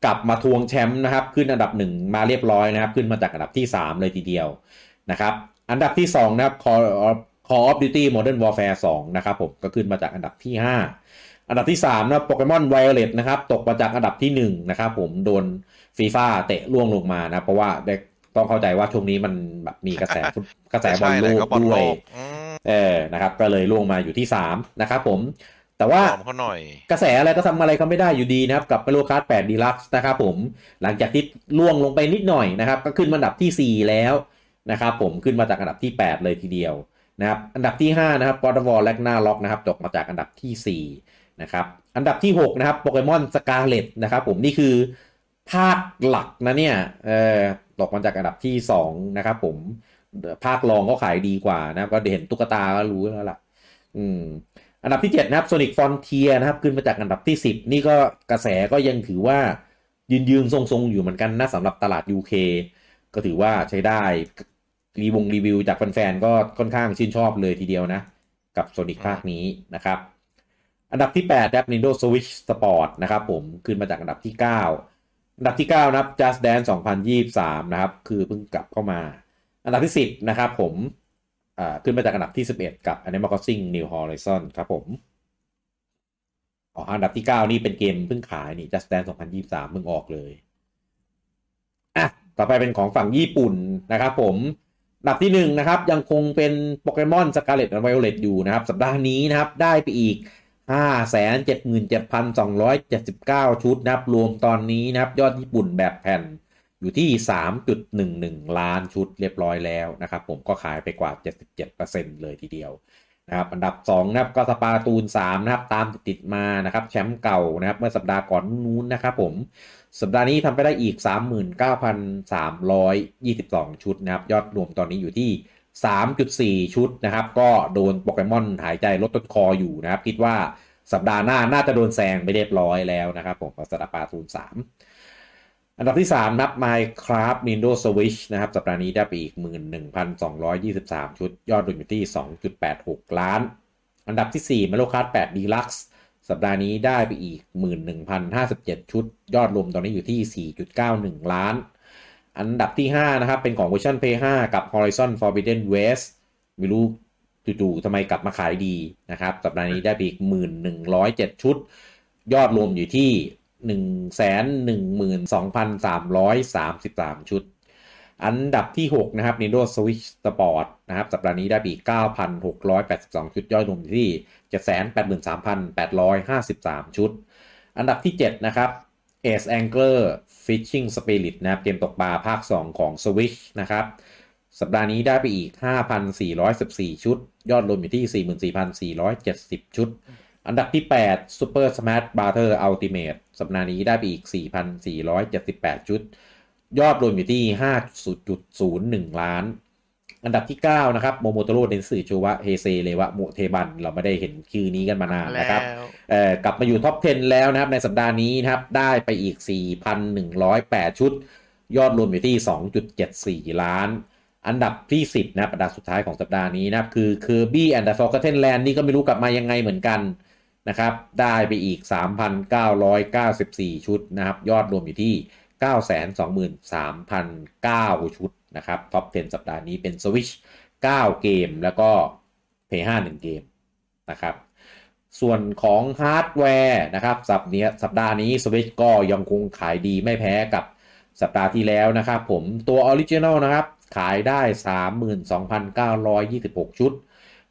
กลับมาทวงแชมป์นะครับขึ้นอันดับหนึ่งมาเรียบร้อยนะครับขึ้นมาจากอันดับที่สามเลยทีเดียวนะครับอันดับที่สองนะครับ Call of, Call of Duty Modern Warfare สองนะครับผมก็ขึ้นมาจากอันดับที่ห้าอันดับที่สามนะครับ Pokemon Violet นะครับตกมาจากอันดับที่หนึ่งนะครับผมโดน FIFA เตะล่วงลงมานะเพราะว่าต้องเข้าใจว่าช่วงนี้มันแบบมีกระแสกระแสบอลโลกด้วยเออนะครับก็เลยล่วงมาอยู่ที่สามนะครับผมแต่ว่ากระแสอะไรก็ทำอะไรก็ไม่ได้อยู่ดีนะครับกับMario Kart แปด Deluxe นะครับผมหลังจากที่ล่วงลงไปนิดหน่อยนะครับก็ขึ้นมาอันดับที่สี่แล้วนะครับผมขึ้นมาจากอันดับที่แปดเลยทีเดียวนะครับอันดับที่ห้านะครับ God of War Ragnarok นะครับตกมาจากอันดับที่สี่นะครับอันดับที่หกนะครับ Pokemon Scarlet นะครับผมนี่คือภาคหลักนะเนี่ยเอ่อตกมาจากอันดับที่สองนะครับผมภาครองก็ขายดีกว่านะครับก็เห็นตุ๊กตาก็รู้แล้วล่ะอืมอันดับที่เจ็ดนะครับ Sonic Frontier นะครับขึ้นมาจากอันดับที่สิบนี่ก็กระแสก็ยังถือว่ายืนๆทรงๆอยู่เหมือนกันนะสำหรับตลาด ยู เค ก็ถือว่าใช้ได้รีวงรีวิวจากแฟนๆก็ค่อนข้างชื่นชอบเลยทีเดียวนะกับ Sonic ภาคนี้นะครับอันดับที่แปดนะครับ Nintendo Switch Sport นะครับผมขึ้นมาจากอันดับที่เก้าอันดับที่เก้านะครับ Just Dance สองพันยี่สิบสามนะครับคือเพิ่งกลับเข้ามาอันดับที่สิบนะครับผมขึ้นมาจากอันดับที่สิบเอ็ดกับ Animal Crossing New Horizon ครับผมอ๋ออันดับที่เก้านี่เป็นเกมเพิ่งขายนี่ Just Dance สองพันยี่สิบสามเพิ่งออกเลยอ่ะต่อไปเป็นของฝั่งญี่ปุ่นนะครับผมอันดับที่หนึ่งนะครับยังคงเป็น Pokemon Scarlet and Violet อยู่นะครับสัปดาห์นี้นะครับได้ไปอีก ห้าแสนเจ็ดหมื่นเจ็ดพันสองร้อยเจ็ดสิบเก้า ชุดนะครับรวมตอนนี้นะครับยอดญี่ปุ่นแบบแผ่นอยู่ที่ สามจุดหนึ่งหนึ่ง ล้านชุดเรียบร้อยแล้วนะครับผมก็ขายไปกว่า เจ็ดสิบเจ็ดเปอร์เซ็นต์ เลยทีเดียวนะครับอันดับสองนะครับก็สปาตูนสามนะครับตามติดมานะครับแชมป์เก่านะครับเมื่อสัปดาห์ก่อนนู้นนะครับผมสัปดาห์นี้ทำไปได้อีก สามหมื่นเก้าพันสามร้อยยี่สิบสอง ชุดนะครับยอดรวมตอนนี้อยู่ที่ สามจุดสี่ ชุดนะครับก็โดนโปเกมอนหายใจลดต้นคออยู่นะครับคิดว่าสัปดาห์หน้าน่าจะโดนแซงไปเรียบร้อยแล้วนะครับผมกับสปาตูนสามอันดับที่สามนับ Minecraft Nintendo Switch นะครับสัปดาห์นี้ได้ไปอีก หนึ่งหมื่นหนึ่งพันสองร้อยยี่สิบสาม ชุดยอดรวมอยู่ที่ สองจุดแปดหก ล้านอันดับที่สี่ Mario Kart แปด Deluxe สัปดาห์นี้ได้ไปอีก หนึ่งหมื่นหนึ่งพันห้าสิบเจ็ด ชุดยอดรวมตอนนี้อยู่ที่ สี่จุดเก้าหนึ่ง ล้านอันดับที่ห้านะครับเป็นของ Version พี ห้า กับ Horizon Forbidden West ไม่รู้จู่ๆทำไมกลับมาขายดีนะครับสัปดาห์นี้ได้ไปอีก หนึ่งพันหนึ่งร้อยเจ็ด ชุดยอดรวมอยู่ที่หนึ่งแสนหนึ่งหมื่นสองพันสามร้อยสามสิบสาม ชุดอันดับที่หกนะครับ Nintendo Switch Sport นะครับสัปดาห์นี้ได้ไปอีก เก้าพันหกร้อยแปดสิบสอง ชุดยอดรวมที่ เจ็ดแสนแปดหมื่นสามพันแปดร้อยห้าสิบสาม ชุดอันดับที่เจ็ดนะครับ Ace Angler Fishing Spirit นะครับเกมตกปลาภาคสองของ Switch นะครับสัปดาห์นี้ได้ไปอีก ห้าพันสี่ร้อยสิบสี่ ชุดยอดรวมอยู่ที่ สี่หมื่นสี่พันสี่ร้อยเจ็ดสิบ ชุดอันดับที่แปด Super Smash Bros Ultimate สัปดาห์นี้ได้ไปอีก สี่พันสี่ร้อยเจ็ดสิบแปด ชุดยอดรวมอยู่ที่ ห้าจุดศูนย์หนึ่ง ล้านอันดับที่เก้านะครับ Momotaro Densetsu Chouwa Heisei Reiwa Moteban เราไม่ได้เห็นชื่อนี้กันมานานนะครับเอ่อกลับมาอยู่ท็อปสิบแล้วนะครับในสัปดาห์นี้นะครับได้ไปอีก สี่พันหนึ่งร้อยแปด ชุดยอดรวมอยู่ที่ สองจุดเจ็ดสี่ ล้านอันดับที่สิบนะครับอันดับสุดท้ายของสัปดาห์นี้นะครับคือ Kirby and the Forgotten Land นี่ก็ไม่รู้กลับมายังไงเหมือนกันนะครับได้ไปอีก สามพันเก้าร้อยเก้าสิบสี่ ชุดนะครับยอดรวมอยู่ที่ เก้าแสนสองหมื่นสามพันเก้า ชุดนะครับท็อปสิบสัปดาห์นี้เป็น Switch เก้า เกมแล้วก็ พี ห้า หนึ่ง เกมนะครับ ส่วนของฮาร์ดแวร์นะครับสัปนี้สัปดาห์นี้ Switch ก็ยังคงขายดีไม่แพ้กับสัปดาห์ที่แล้วนะครับผมตัว Original นะครับขายได้ สามหมื่นสองพันเก้าร้อยยี่สิบหก ชุด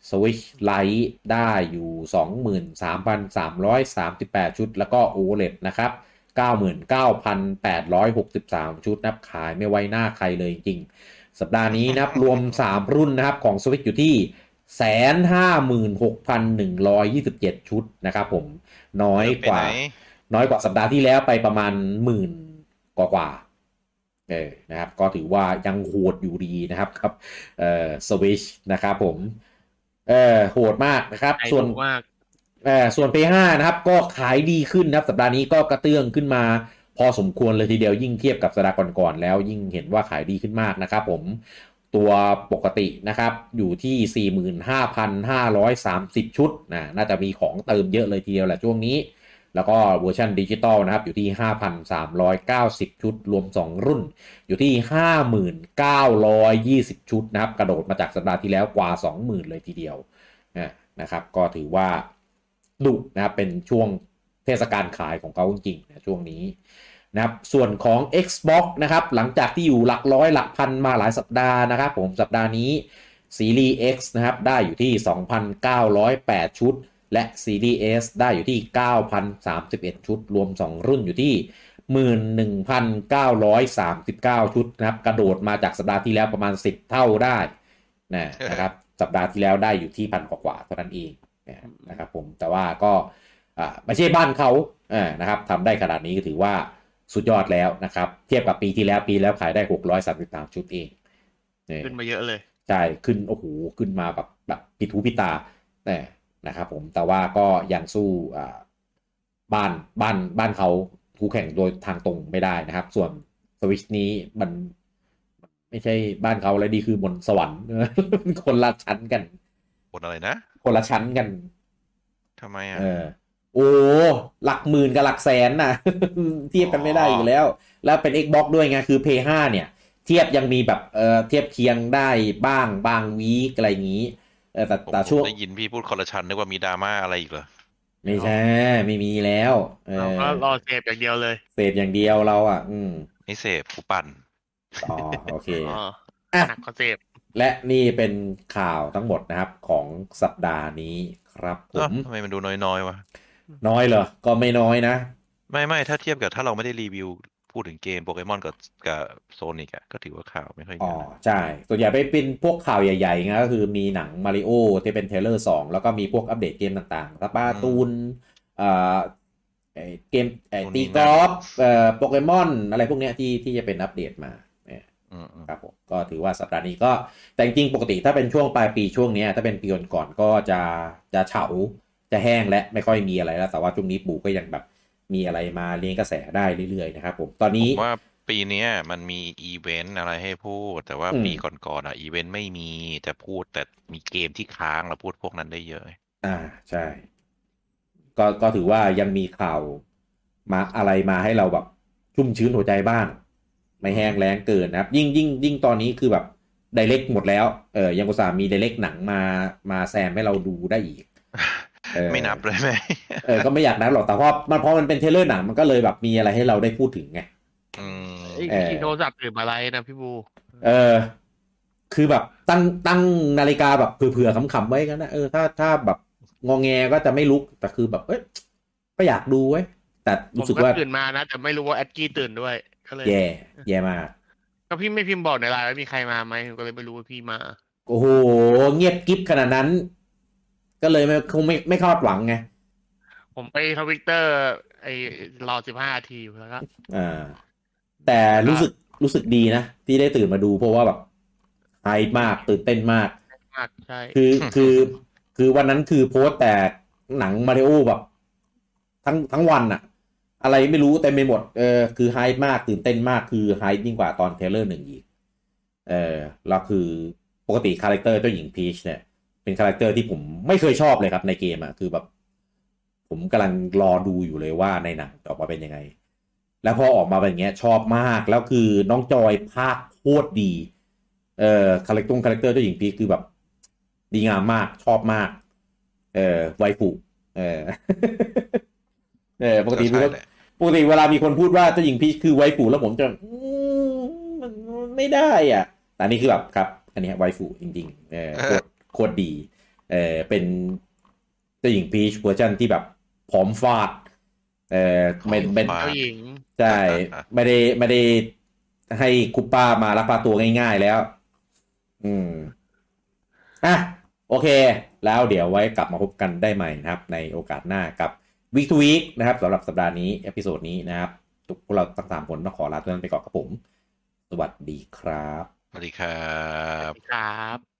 Switch Lite ได้อยู่ สองหมื่นสามพันสามร้อยสามสิบแปด ชุดแล้วก็ โอ แอล อี ดี นะครับ เก้าหมื่นเก้าพันแปดร้อยหกสิบสาม ชุดนะครับขายไม่ไว้หน้าใครเลยจริงๆสัปดาห์นี้นะครับรวมสามรุ่นนะครับของ Switch อยู่ที่หนึ่งแสนห้าหมื่นหกพันหนึ่งร้อยยี่สิบเจ็ด ชุดนะครับผมน้อยกว่าน้อยกว่าสัปดาห์ที่แล้วไปประมาณหมื่นกว่าๆเออนะครับก็ถือว่ายังโหดอยู่ดีนะครับครับเอ่อ Switch นะครับผมเออโหดมากนะครับส่วนมากเออส่วน พี ห้า นะครับก็ขายดีขึ้นนะครับสัปดาห์นี้ก็กระเตื้องขึ้นมาพอสมควรเลยทีเดียวยิ่งเทียบกับสัปดาห์ก่อนๆแล้วยิ่งเห็นว่าขายดีขึ้นมากนะครับผมตัวปกตินะครับอยู่ที่ สี่หมื่นห้าพันห้าร้อยสามสิบ ชุดนะน่าจะมีของเติมเยอะเลยทีเดียวแหละช่วงนี้แล้วก็เวอร์ชันดิจิตอลนะครับอยู่ที่ ห้าพันสามร้อยเก้าสิบ ชุดรวมสองรุ่นอยู่ที่ ห้าหมื่นเก้าร้อยยี่สิบ ชุดนะครับกระโดดมาจากสัปดาห์ที่แล้วกว่า สองหมื่น เลยทีเดียวนะครับก็ถือว่าดุนะครับเป็นช่วงเทศกาลขายของเขาจริงๆนะช่วงนี้นะครับส่วนของ Xbox นะครับหลังจากที่อยู่หลักร้อยหลักพันมาหลายสัปดาห์นะครับผมสัปดาห์นี้ซีรีส์ X นะครับได้อยู่ที่ สองพันเก้าร้อยแปด ชุดและซีรีส์ S ได้อยู่ที่ เก้าพันสามสิบเอ็ด ชุดรวมสองรุ่นอยู่ที่ หนึ่งหมื่นหนึ่งพันเก้าร้อยสามสิบเก้า ชุดนะครับกระโดดมาจากสัปดาห์ที่แล้วประมาณสิบเท่าได้นะครับสัปดาห์ที่แล้วได้อยู่ที่พันกว่าๆเท่านั้นเองนะครับผมแต่ว่าก็ไม่ใช่บ้านเขานะครับทำได้ขนาดนี้ก็ถือว่าสุดยอดแล้วนะครับเทียบกับปีที่แล้วปีแล้วขายได้หกร้อยสามสิบสามชุดเองขึ้นมาเยอะเลยใช่ขึ้นโอ้โหขึ้นมาแบบแบบปิดหูปิดตาแต่นะครับผมแต่ว่าก็ยังสู้อ่าบ้านบ้านบ้านเขาคู่แข่งโดยทางตรงไม่ได้นะครับส่วน Switch นี้มันไม่ใช่บ้านเขาแล้วดีคือบนสวรรค์ คนละชั้นกันบนอะไรนะคนละชั้นกันทำไมอ่ะเออโอ้หลักหมื่นกับหลักแสนน่ะ เทียบกันไม่ได้อยู่แล้วแล้วเป็น Xbox ด้วยไงคือ พี ห้า เนี่ยเทียบยังมีแบบเออเทียบเคียงได้บ้างบางวีคอะไรอย่างงี้เออแต่แต่ช่วงได้ยินพี่พูดคนละชั้นนึกว่ามีดราม่าอะไรอีกเหรอไม่ใช่ไม่มีแล้วเออเรารอเสพอย่างเดียวเลยเสพอย่างเดียวเราอ่ะอืมไม่เสพกูปั่นอ๋อโอเคอ๋ออ่ะคอนเซ็ปต์และนี่เป็นข่าวทั้งหมดนะครับของสัปดาห์นี้ครับผมทำไมมันดูน้อยๆวะน้อยเหรอก็ไม่น้อยนะไม่ๆถ้าเทียบกับถ้าเราไม่ได้รีวิวพูดถึงเกมโปเกมอนกับกับโซนิกอ่ะก็ถือว่าข่าวไม่ค่อยเยอะอ๋อใช่ส่วนใหญ่ไปเป็นพวกข่าวใหญ่ๆนะก็คือมีหนัง Mario ที่เป็นเทรลเลอร์สองแล้วก็มีพวกอัปเดตเกมต่างๆครับป้าตูนเอ่อไอ้เกมไอ้ตีกอล์ฟเอ่อโปเกมอนอะไรพวกเนี้ยที่ที่จะเป็นอัปเดตมาครับผมก็ถือว่าสัปดาห์นี้ก็แต่จริงๆปกติถ้าเป็นช่วงปลายปีช่วงเนี้ยถ้าเป็นปีก่อนๆก็จะจะเฉาจะแห้งและไม่ค่อยมีอะไรแล้วแต่ว่าช่วงนี้ปู่ก็ยังแบบมีอะไรมาเลี้ยงกระแสได้เรื่อยๆนะครับผมตอนนี้ว่าปีนี้มันมีอีเวนต์อะไรให้พูดแต่ว่าปีก่อนๆอ่ะอีเวนต์ไม่มีแต่พูดแต่มีเกมที่ค้างเราพูดพวกนั้นได้เยอะอ่าใช่ก็ก็ถือว่ายังมีข่าวมาอะไรมาให้เราแบบชุ่มชื้นหัวใจบ้างไม่แห้งแล้งเกินนะครับยิ่งยิ่งยิ่งตอนนี้คือแบบไดเรกหมดแล้วเออยังอุตส่าห์มีไดเรกหนังมามาแซมให้เราดูได้อีกไม่นับเลยไหมเออก็ไม่อยากนับหรอกแต่เพราะมันเพราะมันเป็นเทเลอร์หนังมันก็เลยแบบมีอะไรให้เราได้พูดถึงไงอืมไอ้โทรศัพท์หรืออะไรนะพี่บูเออคือแบบตั้งตั้งนาฬิกาแบบเผื่อๆขำๆไว้กันนะเออถ้าถ้าแบบงอแงก็จะไม่ลุกแต่คือแบบเอ้ยก็อยากดูเว้ยแต่รู้สึกว่าตื่นมานะแต่ไม่รู้ว่าแอดกี้ตื่นด้วยก็เลยแย่แย่มากก็พี่ไม่พิมพ์บอกในไลน์ว่ามีใครมาไหมก็เลยไม่รู้ว่าพี่มาโอ้โหเงียบกิ๊บขนาดนั้นก็เลยไม่คงไม่ไม่คาดหวังไงผมไป Twitter ไอ้รอสิบห้านาทีแล้วก็อ่าแต่รู้สึกรู้สึกดีนะที่ได้ตื่นมาดูเพราะว่าแบบไฮป์มากตื่นเต้นมากมากใช่คือคือคือวันนั้นคือโพสต์แต่หนัง Mario แบบทั้งทั้งวันน่ะอะไรไม่รู้เต็มไปหมดเออคือไฮป์มากตื่นเต้นมากคือไฮป์ยิ่งกว่าตอนเทรลเลอร์หนึ่งอีกเออแล้วคือปกติคาแรคเตอร์เจ้าหญิง Peach เนี่ยเป็นคาแรคเตอร์ที่ผมไม่เคยชอบเลยครับในเกมอ่ะคือแบบผมกำลังรอดูอยู่เลยว่าในหนังออกมาเป็นยังไงแล้วพอออกมาเป็นอย่างเงี้ยชอบมากแล้วคือน้องจอยภาคโคตรดีเอ่อคาแรคเตอร์คาแรคเตอร์เจ้าหญิงพีคคือแบบดีงามมากชอบมากเอ่อไวฟุเอ เออเออปกติปกติเวลามีคนพูดว่าเจ้าหญิงพีชคือไวฟูแล้วผมจะมันไม่ได้อ่ะแต่นี่คือแบบครับอันนี้ไวฟูจริงๆเออโคตรดีเออเป็นเจ้าหญิงพีชเวอร์ชันที่แบบผอมฟาดเออไม่เป็นใช่ไม่ได้ไม่ได้ให้คุปป้ามาลักพาตัวง่ายๆแล้วอืมอ่ะโอเคแล้วเดี๋ยวไว้กลับมาพบกันได้ใหม่นะครับในโอกาสหน้ากับ Week to Week นะครับสำหรับสัปดาห์นี้เอพิโซดนี้นะครับพวกเราทั้งสามคนต้องขอลาทุกท่านไปก่อนครับผมสวัสดีครับสวัสดีครับ